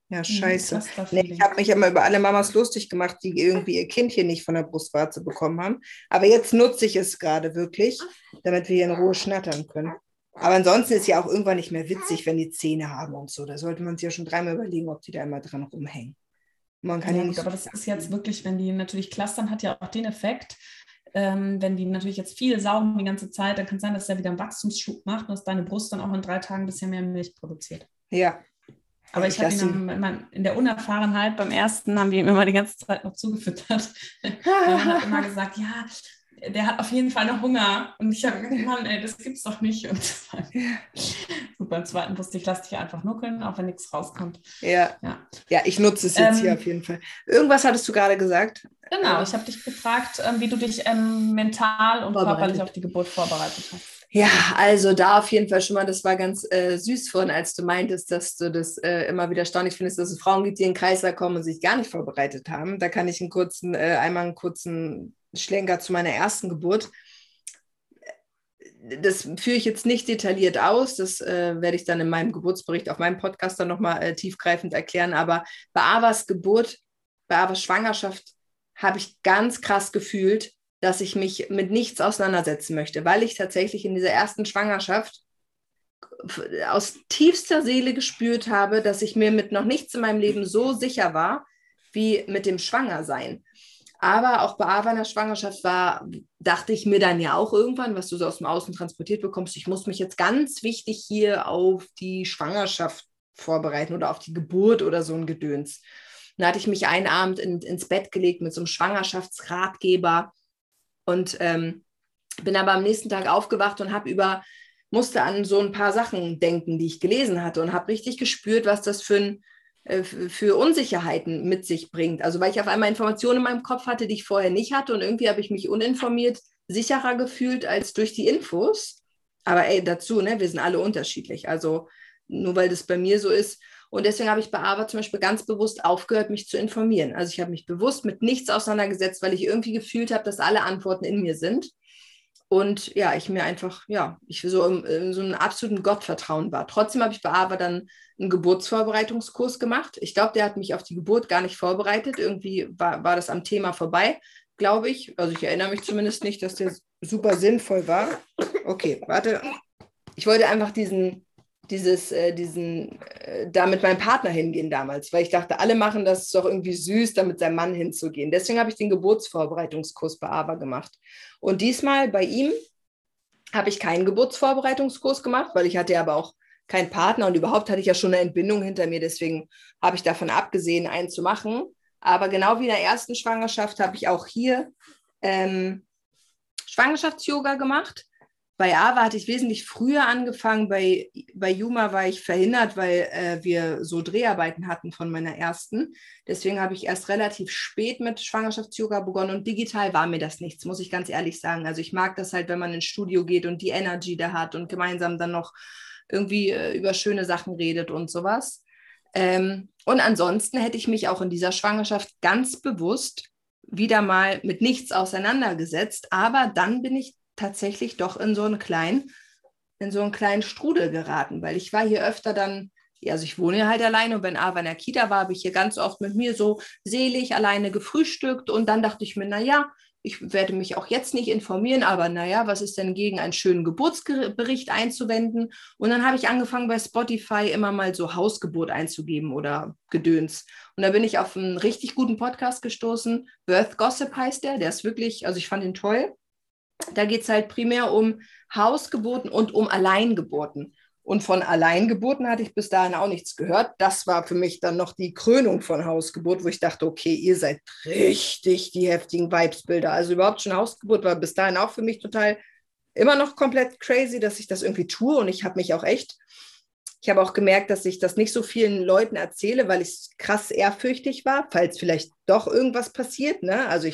Ja, scheiße. Nee, ich habe mich immer über alle Mamas lustig gemacht, die irgendwie ihr Kind hier nicht von der Brustwarze bekommen haben. Aber jetzt nutze ich es gerade wirklich, damit wir hier in Ruhe schnattern können. Aber ansonsten ist ja auch irgendwann nicht mehr witzig, wenn die Zähne haben und so. Da sollte man sich ja schon dreimal überlegen, ob die da immer dran rumhängen. Man kann ja nicht. Aber das ist jetzt wirklich, wenn die natürlich clustern, hat ja auch den Effekt, wenn die natürlich jetzt viel saugen die ganze Zeit, dann kann es sein, dass der wieder einen Wachstumsschub macht und dass deine Brust dann auch in 3 Tagen ein bisschen mehr Milch produziert. Ja. Aber ich habe ihn in der Unerfahrenheit beim ersten, haben wir ihm immer die ganze Zeit noch zugefüttert. Man hat immer gesagt, ja, der hat auf jeden Fall noch Hunger. Und ich habe gesagt, Mann, ey, das gibt's doch nicht. Und gut, beim zweiten wusste ich, lass dich einfach nuckeln, auch wenn nichts rauskommt. Ja, ich nutze es jetzt hier auf jeden Fall. Irgendwas hattest du gerade gesagt. Genau, ich habe dich gefragt, wie du dich mental und körperlich auf die Geburt vorbereitet hast. Ja, also da auf jeden Fall schon mal, das war ganz süß vorhin, als du meintest, dass du das immer wieder erstaunlich findest, dass es Frauen gibt, die in den Kreißsaal kommen und sich gar nicht vorbereitet haben. Da kann ich einmal einen kurzen Schlenker zu meiner ersten Geburt. Das führe ich jetzt nicht detailliert aus, das werde ich dann in meinem Geburtsbericht auf meinem Podcast dann nochmal tiefgreifend erklären, aber bei Avas Schwangerschaft habe ich ganz krass gefühlt, dass ich mich mit nichts auseinandersetzen möchte, weil ich tatsächlich in dieser ersten Schwangerschaft aus tiefster Seele gespürt habe, dass ich mir mit noch nichts in meinem Leben so sicher war, wie mit dem Schwangersein. Aber auch bei Ava in der Schwangerschaft dachte ich mir dann ja auch irgendwann, was du so aus dem Außen transportiert bekommst, ich muss mich jetzt ganz wichtig hier auf die Schwangerschaft vorbereiten oder auf die Geburt oder so ein Gedöns. Dann hatte ich mich einen Abend ins Bett gelegt mit so einem Schwangerschaftsratgeber und bin aber am nächsten Tag aufgewacht und musste an so ein paar Sachen denken, die ich gelesen hatte, und habe richtig gespürt, was das für Unsicherheiten mit sich bringt. Also weil ich auf einmal Informationen in meinem Kopf hatte, die ich vorher nicht hatte, und irgendwie habe ich mich uninformiert sicherer gefühlt als durch die Infos. Aber dazu, ne, wir sind alle unterschiedlich. Also nur weil das bei mir so ist. Und deswegen habe ich bei Ava zum Beispiel ganz bewusst aufgehört, mich zu informieren. Also ich habe mich bewusst mit nichts auseinandergesetzt, weil ich irgendwie gefühlt habe, dass alle Antworten in mir sind. Und ja, ich mir einfach, ja, ich so in so einem absoluten Gottvertrauen war. Trotzdem habe ich bei Ava dann einen Geburtsvorbereitungskurs gemacht. Ich glaube, der hat mich auf die Geburt gar nicht vorbereitet. Irgendwie war das am Thema vorbei, glaube ich. Also ich erinnere mich zumindest nicht, dass der super sinnvoll war. Okay, warte. Ich wollte einfach da mit meinem Partner hingehen damals, weil ich dachte, alle machen das, ist doch irgendwie süß, da mit seinem Mann hinzugehen. Deswegen habe ich den Geburtsvorbereitungskurs bei Ava gemacht. Und diesmal bei ihm habe ich keinen Geburtsvorbereitungskurs gemacht, weil ich hatte aber auch keinen Partner und überhaupt hatte ich ja schon eine Entbindung hinter mir, deswegen habe ich davon abgesehen, einen zu machen. Aber genau wie in der ersten Schwangerschaft habe ich auch hier Schwangerschafts-Yoga gemacht. Bei Ava hatte ich wesentlich früher angefangen, bei Juma war ich verhindert, weil wir so Dreharbeiten hatten von meiner ersten. Deswegen habe ich erst relativ spät mit Schwangerschafts-Yoga begonnen, und digital war mir das nichts, muss ich ganz ehrlich sagen. Also ich mag das halt, wenn man ins Studio geht und die Energy da hat und gemeinsam dann noch irgendwie über schöne Sachen redet und sowas. Und ansonsten hätte ich mich auch in dieser Schwangerschaft ganz bewusst wieder mal mit nichts auseinandergesetzt, aber dann bin ich tatsächlich doch in so einen kleinen Strudel geraten, weil ich war hier öfter dann, also ich wohne halt alleine, und wenn Ava in der Kita war, habe ich hier ganz oft mit mir so selig alleine gefrühstückt, und dann dachte ich mir, naja, ich werde mich auch jetzt nicht informieren, aber naja, was ist denn gegen einen schönen Geburtsbericht einzuwenden? Und dann habe ich angefangen, bei Spotify immer mal so Hausgeburt einzugeben oder Gedöns. Und da bin ich auf einen richtig guten Podcast gestoßen. Birth Gossip heißt der ist wirklich, also ich fand ihn toll. Da geht es halt primär um Hausgeburten und um Alleingeburten. Und von Alleingeburten hatte ich bis dahin auch nichts gehört. Das war für mich dann noch die Krönung von Hausgeburt, wo ich dachte, okay, ihr seid richtig die heftigen Vibesbilder. Also überhaupt schon Hausgeburt war bis dahin auch für mich total immer noch komplett crazy, dass ich das irgendwie tue. Und ich habe auch gemerkt, dass ich das nicht so vielen Leuten erzähle, weil ich krass ehrfürchtig war, falls vielleicht doch irgendwas passiert, ne? Also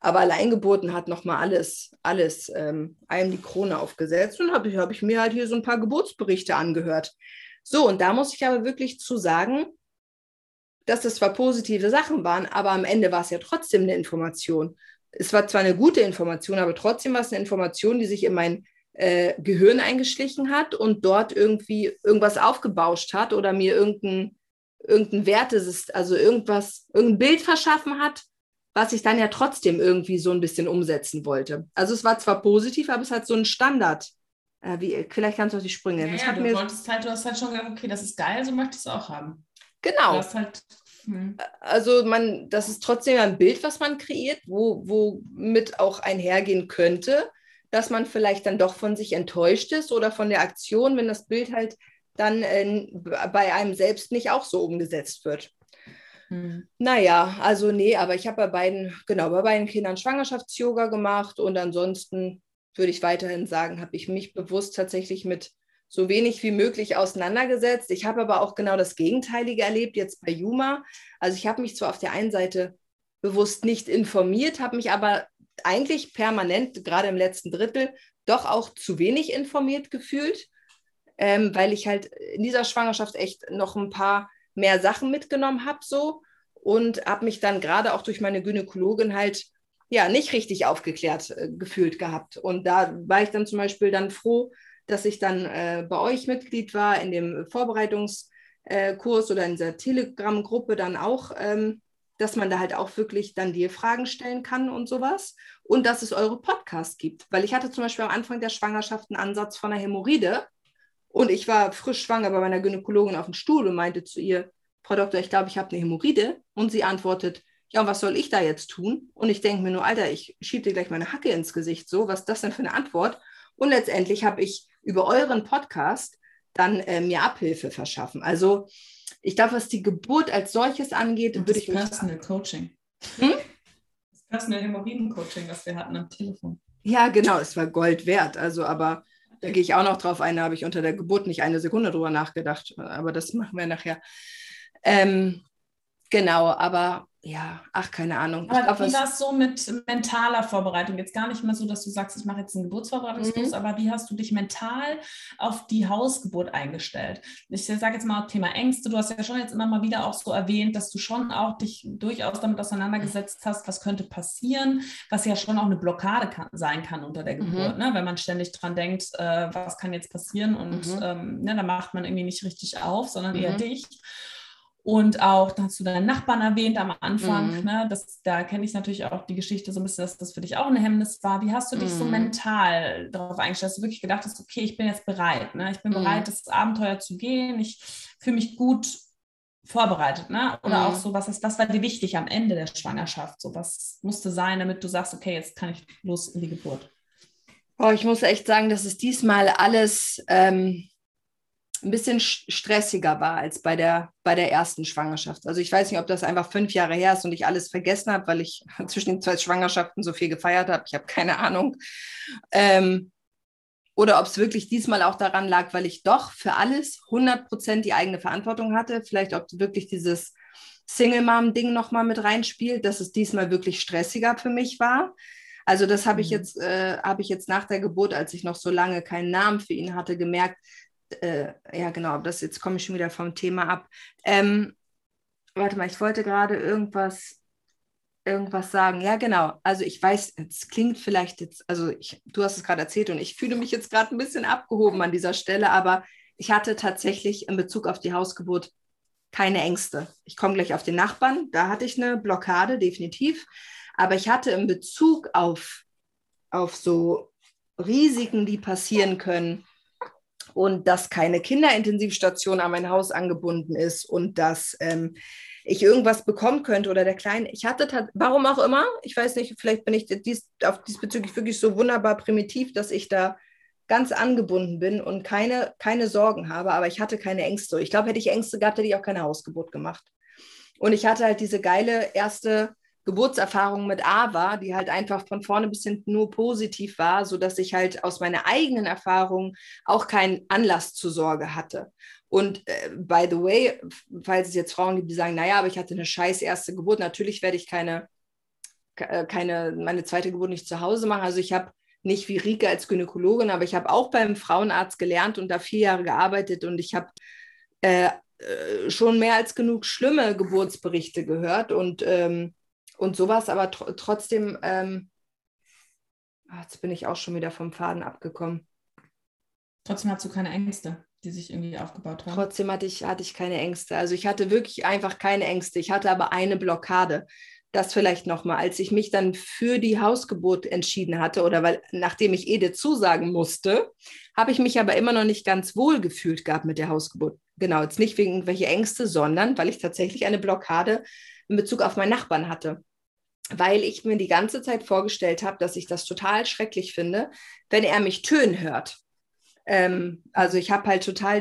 aber Alleingeburten hat nochmal alles einem die Krone aufgesetzt, und habe ich mir halt hier so ein paar Geburtsberichte angehört. So, und da muss ich aber wirklich zu sagen, dass das zwar positive Sachen waren, aber am Ende war es ja trotzdem eine Information. Es war zwar eine gute Information, aber trotzdem war es eine Information, die sich in mein Gehirn eingeschlichen hat und dort irgendwie irgendwas aufgebauscht hat oder mir irgendein Wert, also irgendein Bild verschaffen hat, was ich dann ja trotzdem irgendwie so ein bisschen umsetzen wollte. Also es war zwar positiv, aber es hat so einen Standard. Vielleicht kannst du auf die Sprünge. Ja, du hast halt schon gesagt, okay, das ist geil, so möchte ich es auch haben. Genau. Also das ist trotzdem ein Bild, was man kreiert, womit auch einhergehen könnte, dass man vielleicht dann doch von sich enttäuscht ist oder von der Aktion, wenn das Bild halt dann bei einem selbst nicht auch so umgesetzt wird. Naja, also nee, aber ich habe bei beiden Kindern Schwangerschafts-Yoga gemacht, und ansonsten würde ich weiterhin sagen, habe ich mich bewusst tatsächlich mit so wenig wie möglich auseinandergesetzt. Ich habe aber auch genau das Gegenteilige erlebt jetzt bei Juma. Also ich habe mich zwar auf der einen Seite bewusst nicht informiert, habe mich aber eigentlich permanent, gerade im letzten Drittel, doch auch zu wenig informiert gefühlt, weil ich halt in dieser Schwangerschaft echt noch ein paar mehr Sachen mitgenommen habe so, und habe mich dann gerade auch durch meine Gynäkologin halt ja nicht richtig aufgeklärt gefühlt gehabt. Und da war ich dann zum Beispiel dann froh, dass ich dann bei euch Mitglied war in dem Vorbereitungskurs oder in dieser Telegram-Gruppe dann auch dass man da halt auch wirklich dann dir Fragen stellen kann und sowas und dass es eure Podcasts gibt. Weil ich hatte zum Beispiel am Anfang der Schwangerschaft einen Ansatz von einer Hämorrhoide und ich war frisch schwanger bei meiner Gynäkologin auf dem Stuhl und meinte zu ihr, Frau Doktor, ich glaube, ich habe eine Hämorrhoide. Und sie antwortet, ja, und was soll ich da jetzt tun? Und ich denke mir nur, Alter, ich schiebe dir gleich meine Hacke ins Gesicht, so, was ist das denn für eine Antwort? Und letztendlich habe ich über euren Podcast dann mir Abhilfe verschaffen. Also ich glaube, was die Geburt als solches angeht, würde ich mich... Personal Coaching. Das Personal Hämorrhoiden-Coaching, was wir hatten am Telefon. Ja, genau, es war Gold wert. Also, aber da gehe ich auch noch drauf ein, da habe ich unter der Geburt nicht eine Sekunde drüber nachgedacht. Aber das machen wir nachher. Genau, aber... Ja, ach, keine Ahnung. Aber wie war es so mit mentaler Vorbereitung? Jetzt gar nicht mehr so, dass du sagst, ich mache jetzt einen Geburtsvorbereitungskurs, aber wie hast du dich mental auf die Hausgeburt eingestellt? Ich sage jetzt mal Thema Ängste. Du hast ja schon jetzt immer mal wieder auch so erwähnt, dass du schon auch dich durchaus damit auseinandergesetzt hast, was könnte passieren, was ja schon auch eine Blockade sein kann unter der Geburt, ne? Wenn man ständig dran denkt, was kann jetzt passieren und ne, da macht man irgendwie nicht richtig auf, sondern eher dicht. Und auch, da hast du deinen Nachbarn erwähnt am Anfang, ne? Da kenne ich natürlich auch die Geschichte so ein bisschen, dass das für dich auch eine Hemmnis war. Wie hast du dich so mental darauf eingestellt, dass du wirklich gedacht hast, okay, ich bin jetzt bereit, ne? Ich bin bereit, das Abenteuer zu gehen, ich fühle mich gut vorbereitet, ne? Oder auch so, was war dir wichtig am Ende der Schwangerschaft? So, was musste sein, damit du sagst, okay, jetzt kann ich los in die Geburt? Oh, ich muss echt sagen, dass es diesmal alles... ein bisschen stressiger war als bei der ersten Schwangerschaft. Also ich weiß nicht, ob das einfach 5 Jahre her ist und ich alles vergessen habe, weil ich zwischen den 2 Schwangerschaften so viel gefeiert habe. Ich habe keine Ahnung. Oder ob es wirklich diesmal auch daran lag, weil ich doch für alles 100% die eigene Verantwortung hatte. Vielleicht ob wirklich dieses Single-Mom-Ding nochmal mit reinspielt, dass es diesmal wirklich stressiger für mich war. Also das habe ich jetzt, nach der Geburt, als ich noch so lange keinen Namen für ihn hatte, gemerkt, ja genau, das jetzt komme ich schon wieder vom Thema ab. Warte mal, ich wollte gerade irgendwas sagen. Ja genau, also ich weiß, es klingt vielleicht jetzt, also du hast es gerade erzählt und ich fühle mich jetzt gerade ein bisschen abgehoben an dieser Stelle, aber ich hatte tatsächlich in Bezug auf die Hausgeburt keine Ängste. Ich komme gleich auf den Nachbarn, da hatte ich eine Blockade, definitiv, aber ich hatte in Bezug auf so Risiken, die passieren können, und dass keine Kinderintensivstation an mein Haus angebunden ist und dass ich irgendwas bekommen könnte oder der Kleine. Ich hatte warum auch immer, ich weiß nicht, vielleicht bin ich diesbezüglich wirklich so wunderbar primitiv, dass ich da ganz angebunden bin und keine Sorgen habe, aber ich hatte keine Ängste. Ich glaube, hätte ich Ängste gehabt, hätte ich auch keine Hausgeburt gemacht. Und ich hatte halt diese geile erste Geburtserfahrung mit Ava, die halt einfach von vorne bis hinten nur positiv war, sodass ich halt aus meiner eigenen Erfahrung auch keinen Anlass zur Sorge hatte. Und by the way, falls es jetzt Frauen gibt, die sagen, naja, aber ich hatte eine scheiß erste Geburt, natürlich werde ich meine zweite Geburt nicht zu Hause machen. Also ich habe nicht wie Rieke als Gynäkologin, aber ich habe auch beim Frauenarzt gelernt und da 4 Jahre gearbeitet und ich habe schon mehr als genug schlimme Geburtsberichte gehört und sowas, aber trotzdem, jetzt bin ich auch schon wieder vom Faden abgekommen. Trotzdem hast du keine Ängste, die sich irgendwie aufgebaut haben? Trotzdem hatte ich keine Ängste. Also ich hatte wirklich einfach keine Ängste. Ich hatte aber eine Blockade. Das vielleicht nochmal, als ich mich dann für die Hausgeburt entschieden hatte oder weil nachdem ich Edith zusagen musste, habe ich mich aber immer noch nicht ganz wohl gefühlt gehabt mit der Hausgeburt. Genau, jetzt nicht wegen irgendwelcher Ängste, sondern weil ich tatsächlich eine Blockade in Bezug auf meinen Nachbarn hatte. Weil ich mir die ganze Zeit vorgestellt habe, dass ich das total schrecklich finde, wenn er mich tönen hört. Also ich habe halt total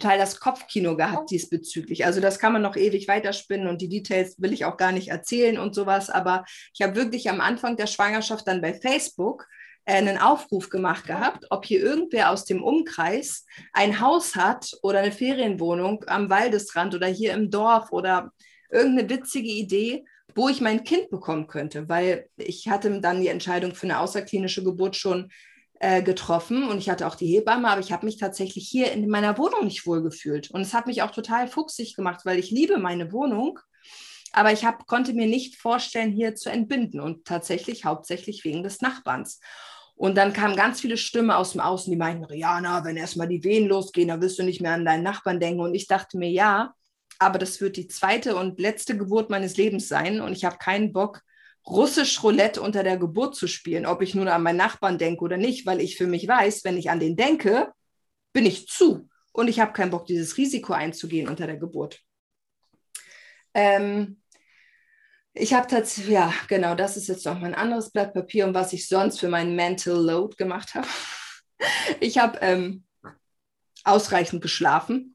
das Kopfkino gehabt diesbezüglich. Also das kann man noch ewig weiterspinnen und die Details will ich auch gar nicht erzählen und sowas. Aber ich habe wirklich am Anfang der Schwangerschaft dann bei Facebook einen Aufruf gemacht gehabt, ob hier irgendwer aus dem Umkreis ein Haus hat oder eine Ferienwohnung am Waldesrand oder hier im Dorf oder irgendeine witzige Idee, wo ich mein Kind bekommen könnte, weil ich hatte dann die Entscheidung für eine außerklinische Geburt schon getroffen und ich hatte auch die Hebamme, aber ich habe mich tatsächlich hier in meiner Wohnung nicht wohlgefühlt und es hat mich auch total fuchsig gemacht, weil ich liebe meine Wohnung, aber ich konnte mir nicht vorstellen, hier zu entbinden und tatsächlich hauptsächlich wegen des Nachbarns. Und dann kamen ganz viele Stimmen aus dem Außen, die meinten, Rhiana, wenn erstmal die Wehen losgehen, dann wirst du nicht mehr an deinen Nachbarn denken und ich dachte mir, ja, aber das wird die zweite und letzte Geburt meines Lebens sein und ich habe keinen Bock, russisch Roulette unter der Geburt zu spielen, ob ich nun an meinen Nachbarn denke oder nicht, weil ich für mich weiß, wenn ich an den denke, bin ich zu und ich habe keinen Bock, dieses Risiko einzugehen unter der Geburt. Ich habe tatsächlich, ja genau, das ist jetzt nochmal ein anderes Blatt Papier und was ich sonst für meinen Mental Load gemacht habe. Ich habe ausreichend geschlafen.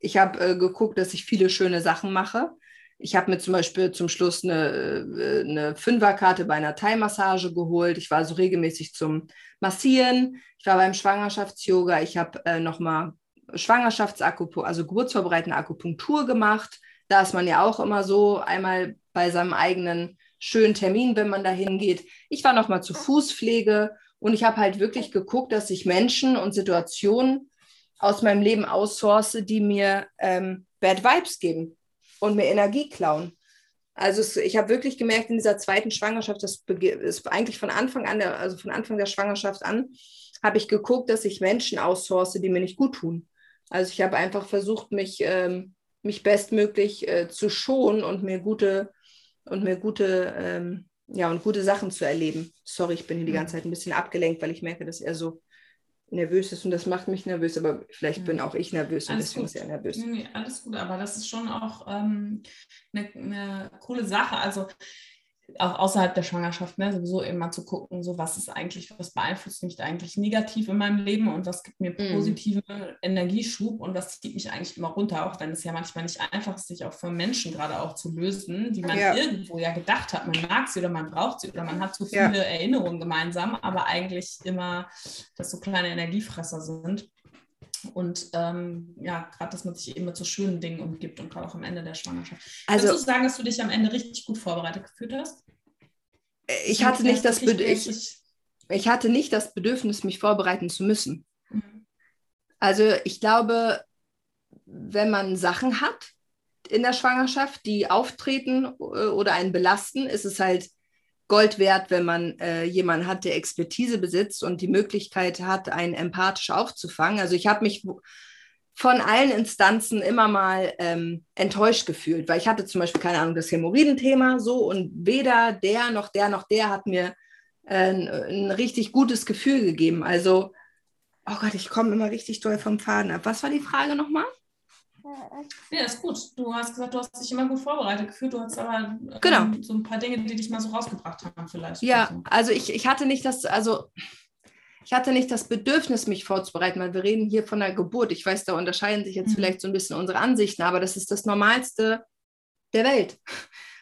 Ich habe geguckt, dass ich viele schöne Sachen mache. Ich habe mir zum Beispiel zum Schluss eine Fünferkarte bei einer Thai-Massage geholt. Ich war so regelmäßig zum Massieren. Ich war beim Schwangerschafts-Yoga. Ich habe nochmal Schwangerschafts-Akupunktur, also geburtsvorbereitende Akupunktur gemacht. Da ist man ja auch immer so einmal bei seinem eigenen schönen Termin, wenn man da hingeht. Ich war nochmal zur Fußpflege und ich habe halt wirklich geguckt, dass ich Menschen und Situationen aus meinem Leben outsource, die mir Bad Vibes geben und mir Energie klauen. Also ich habe wirklich gemerkt in dieser zweiten Schwangerschaft, das ist eigentlich von Anfang der Schwangerschaft an, habe ich geguckt, dass ich Menschen outsource, die mir nicht gut tun. Also ich habe einfach versucht, mich bestmöglich zu schonen und mir gute Sachen zu erleben. Sorry, ich bin hier die ganze Zeit ein bisschen abgelenkt, weil ich merke, dass er so nervös ist und das macht mich nervös, aber vielleicht bin auch ich nervös und deswegen ist er nervös. Nee, alles gut, aber das ist schon auch eine coole Sache, also auch außerhalb der Schwangerschaft, ne, sowieso immer zu gucken, so was ist eigentlich, was beeinflusst mich eigentlich negativ in meinem Leben und was gibt mir positiven Energieschub und was zieht mich eigentlich immer runter, auch wenn es ja manchmal nicht einfach ist, sich auch von Menschen gerade auch zu lösen, die man irgendwo ja gedacht hat, man mag sie oder man braucht sie oder man hat so viele Erinnerungen gemeinsam, aber eigentlich immer, dass so kleine Energiefresser sind. Und gerade, dass man sich eben mit so schönen Dingen umgibt und gerade auch am Ende der Schwangerschaft. Also, kannst du sagen, dass du dich am Ende richtig gut vorbereitet gefühlt hast? Ich hatte nicht das Bedürfnis, mich vorbereiten zu müssen. Mhm. Also ich glaube, wenn man Sachen hat in der Schwangerschaft, die auftreten oder einen belasten, ist es halt Gold wert, wenn man jemanden hat, der Expertise besitzt und die Möglichkeit hat, einen empathisch aufzufangen. Also ich habe mich von allen Instanzen immer mal enttäuscht gefühlt, weil ich hatte zum Beispiel, keine Ahnung, das Hämorrhoidenthema so und weder der noch der hat mir ein richtig gutes Gefühl gegeben. Also, oh Gott, ich komme immer richtig doll vom Faden ab. Was war die Frage nochmal? Ja, ist gut. Du hast gesagt, du hast dich immer gut vorbereitet gefühlt, du hast aber so ein paar Dinge, die dich mal so rausgebracht haben vielleicht. Ja, also ich hatte nicht das Bedürfnis, mich vorzubereiten, weil wir reden hier von der Geburt. Ich weiß, da unterscheiden sich jetzt vielleicht so ein bisschen unsere Ansichten, aber das ist das Normalste der Welt,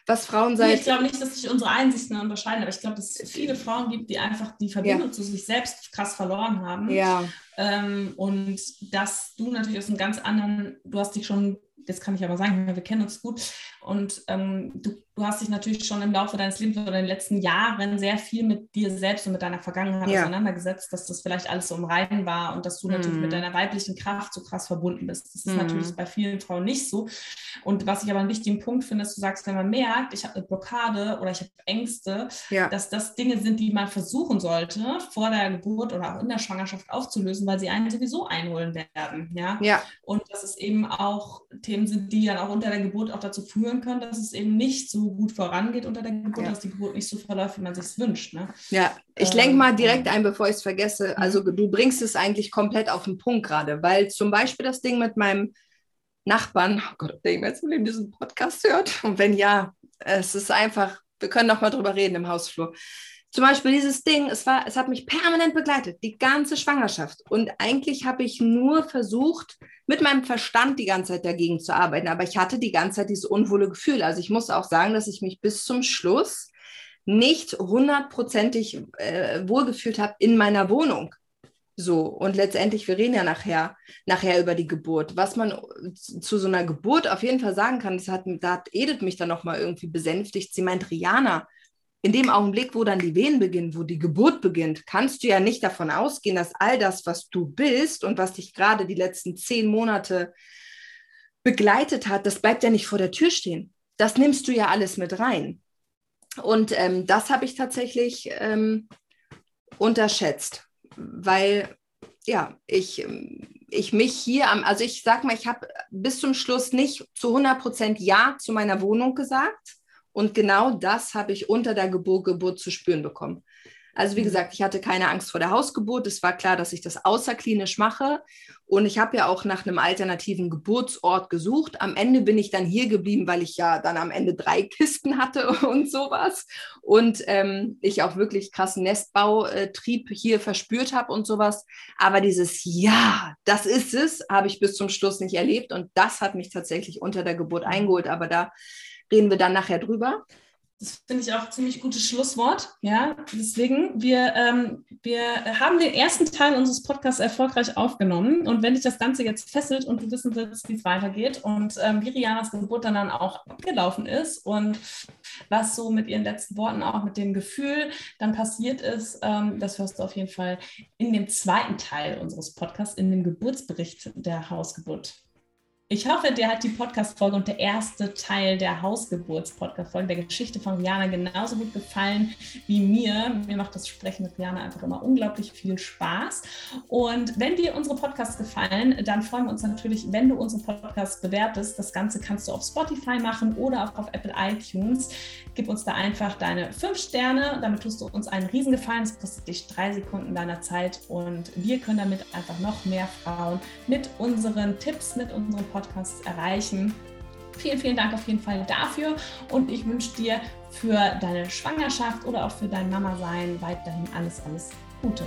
was Frauen sagen. Ich glaube nicht, dass sich unsere Einsichten unterscheiden, aber ich glaube, dass es viele Frauen gibt, die einfach die Verbindung zu sich selbst krass verloren haben. Ja. Und dass du natürlich aus einem ganz anderen, du hast dich schon, das kann ich aber sagen, wir kennen uns gut und du hast dich natürlich schon im Laufe deines Lebens oder in den letzten Jahren sehr viel mit dir selbst und mit deiner Vergangenheit auseinandergesetzt, dass das vielleicht alles so im Reinen war und dass du natürlich mit deiner weiblichen Kraft so krass verbunden bist. Das ist natürlich bei vielen Frauen nicht so. Und was ich aber einen wichtigen Punkt finde, dass du sagst, wenn man merkt, ich habe eine Blockade oder ich habe Ängste, dass das Dinge sind, die man versuchen sollte, vor der Geburt oder auch in der Schwangerschaft aufzulösen, weil sie einen sowieso einholen werden. Ja. Und dass es eben auch Themen sind, die dann auch unter der Geburt auch dazu führen können, dass es eben nicht so gut vorangeht unter der Geburt, dass die Geburt nicht so verläuft, wie man sich es wünscht. Ne? Ja, ich lenke mal direkt ein, bevor ich es vergesse. Also du bringst es eigentlich komplett auf den Punkt gerade, weil zum Beispiel das Ding mit meinem Nachbarn, oh Gott, ob der jemals im Leben diesen Podcast hört, und wenn ja, es ist einfach, wir können nochmal drüber reden im Hausflur. Zum Beispiel dieses Ding, es hat mich permanent begleitet, die ganze Schwangerschaft. Und eigentlich habe ich nur versucht, mit meinem Verstand die ganze Zeit dagegen zu arbeiten. Aber ich hatte die ganze Zeit dieses unwohle Gefühl. Also ich muss auch sagen, dass ich mich bis zum Schluss nicht 100%ig wohlgefühlt habe in meiner Wohnung. So, und letztendlich, wir reden ja nachher über die Geburt. Was man zu so einer Geburt auf jeden Fall sagen kann, da hat Edith mich dann nochmal irgendwie besänftigt. Sie meint, Rhiana, in dem Augenblick, wo dann die Wehen beginnen, wo die Geburt beginnt, kannst du ja nicht davon ausgehen, dass all das, was du bist und was dich gerade die letzten 10 Monate begleitet hat, das bleibt ja nicht vor der Tür stehen. Das nimmst du ja alles mit rein. Und das habe ich tatsächlich unterschätzt, weil ich ich mich hier, also ich sag mal, ich habe bis zum Schluss nicht zu 100% Ja zu meiner Wohnung gesagt. Und genau das habe ich unter der Geburt zu spüren bekommen. Also wie gesagt, ich hatte keine Angst vor der Hausgeburt. Es war klar, dass ich das außerklinisch mache. Und ich habe ja auch nach einem alternativen Geburtsort gesucht. Am Ende bin ich dann hier geblieben, weil ich ja dann am Ende 3 Kisten hatte und sowas. Und ich auch wirklich krassen Nestbautrieb hier verspürt habe und sowas. Aber dieses Ja, das ist es, habe ich bis zum Schluss nicht erlebt. Und das hat mich tatsächlich unter der Geburt eingeholt. Aber da reden wir dann nachher drüber. Das finde ich auch ein ziemlich gutes Schlusswort. Ja, deswegen, wir haben den ersten Teil unseres Podcasts erfolgreich aufgenommen. Und wenn dich das Ganze jetzt fesselt und du wissen willst, wie es weitergeht und wie Rihanas Geburt dann auch abgelaufen ist und was so mit ihren letzten Worten, auch mit dem Gefühl dann passiert ist, das hörst du auf jeden Fall in dem zweiten Teil unseres Podcasts, in dem Geburtsbericht der Hausgeburt. Ich hoffe, dir hat die Podcast-Folge und der erste Teil der Hausgeburts-Podcast-Folge der Geschichte von Rhiana genauso gut gefallen wie mir. Mir macht das Sprechen mit Rhiana einfach immer unglaublich viel Spaß. Und wenn dir unsere Podcasts gefallen, dann freuen wir uns natürlich, wenn du unseren Podcast bewertest. Das Ganze kannst du auf Spotify machen oder auch auf Apple iTunes. Gib uns da einfach deine 5 Sterne. Damit tust du uns einen Riesengefallen. Es kostet dich 3 Sekunden deiner Zeit. Und wir können damit einfach noch mehr Frauen mit unseren Tipps, mit unseren Podcasts erreichen. Vielen, vielen Dank auf jeden Fall dafür und ich wünsche dir für deine Schwangerschaft oder auch für dein Mama-Sein weiterhin alles, alles Gute.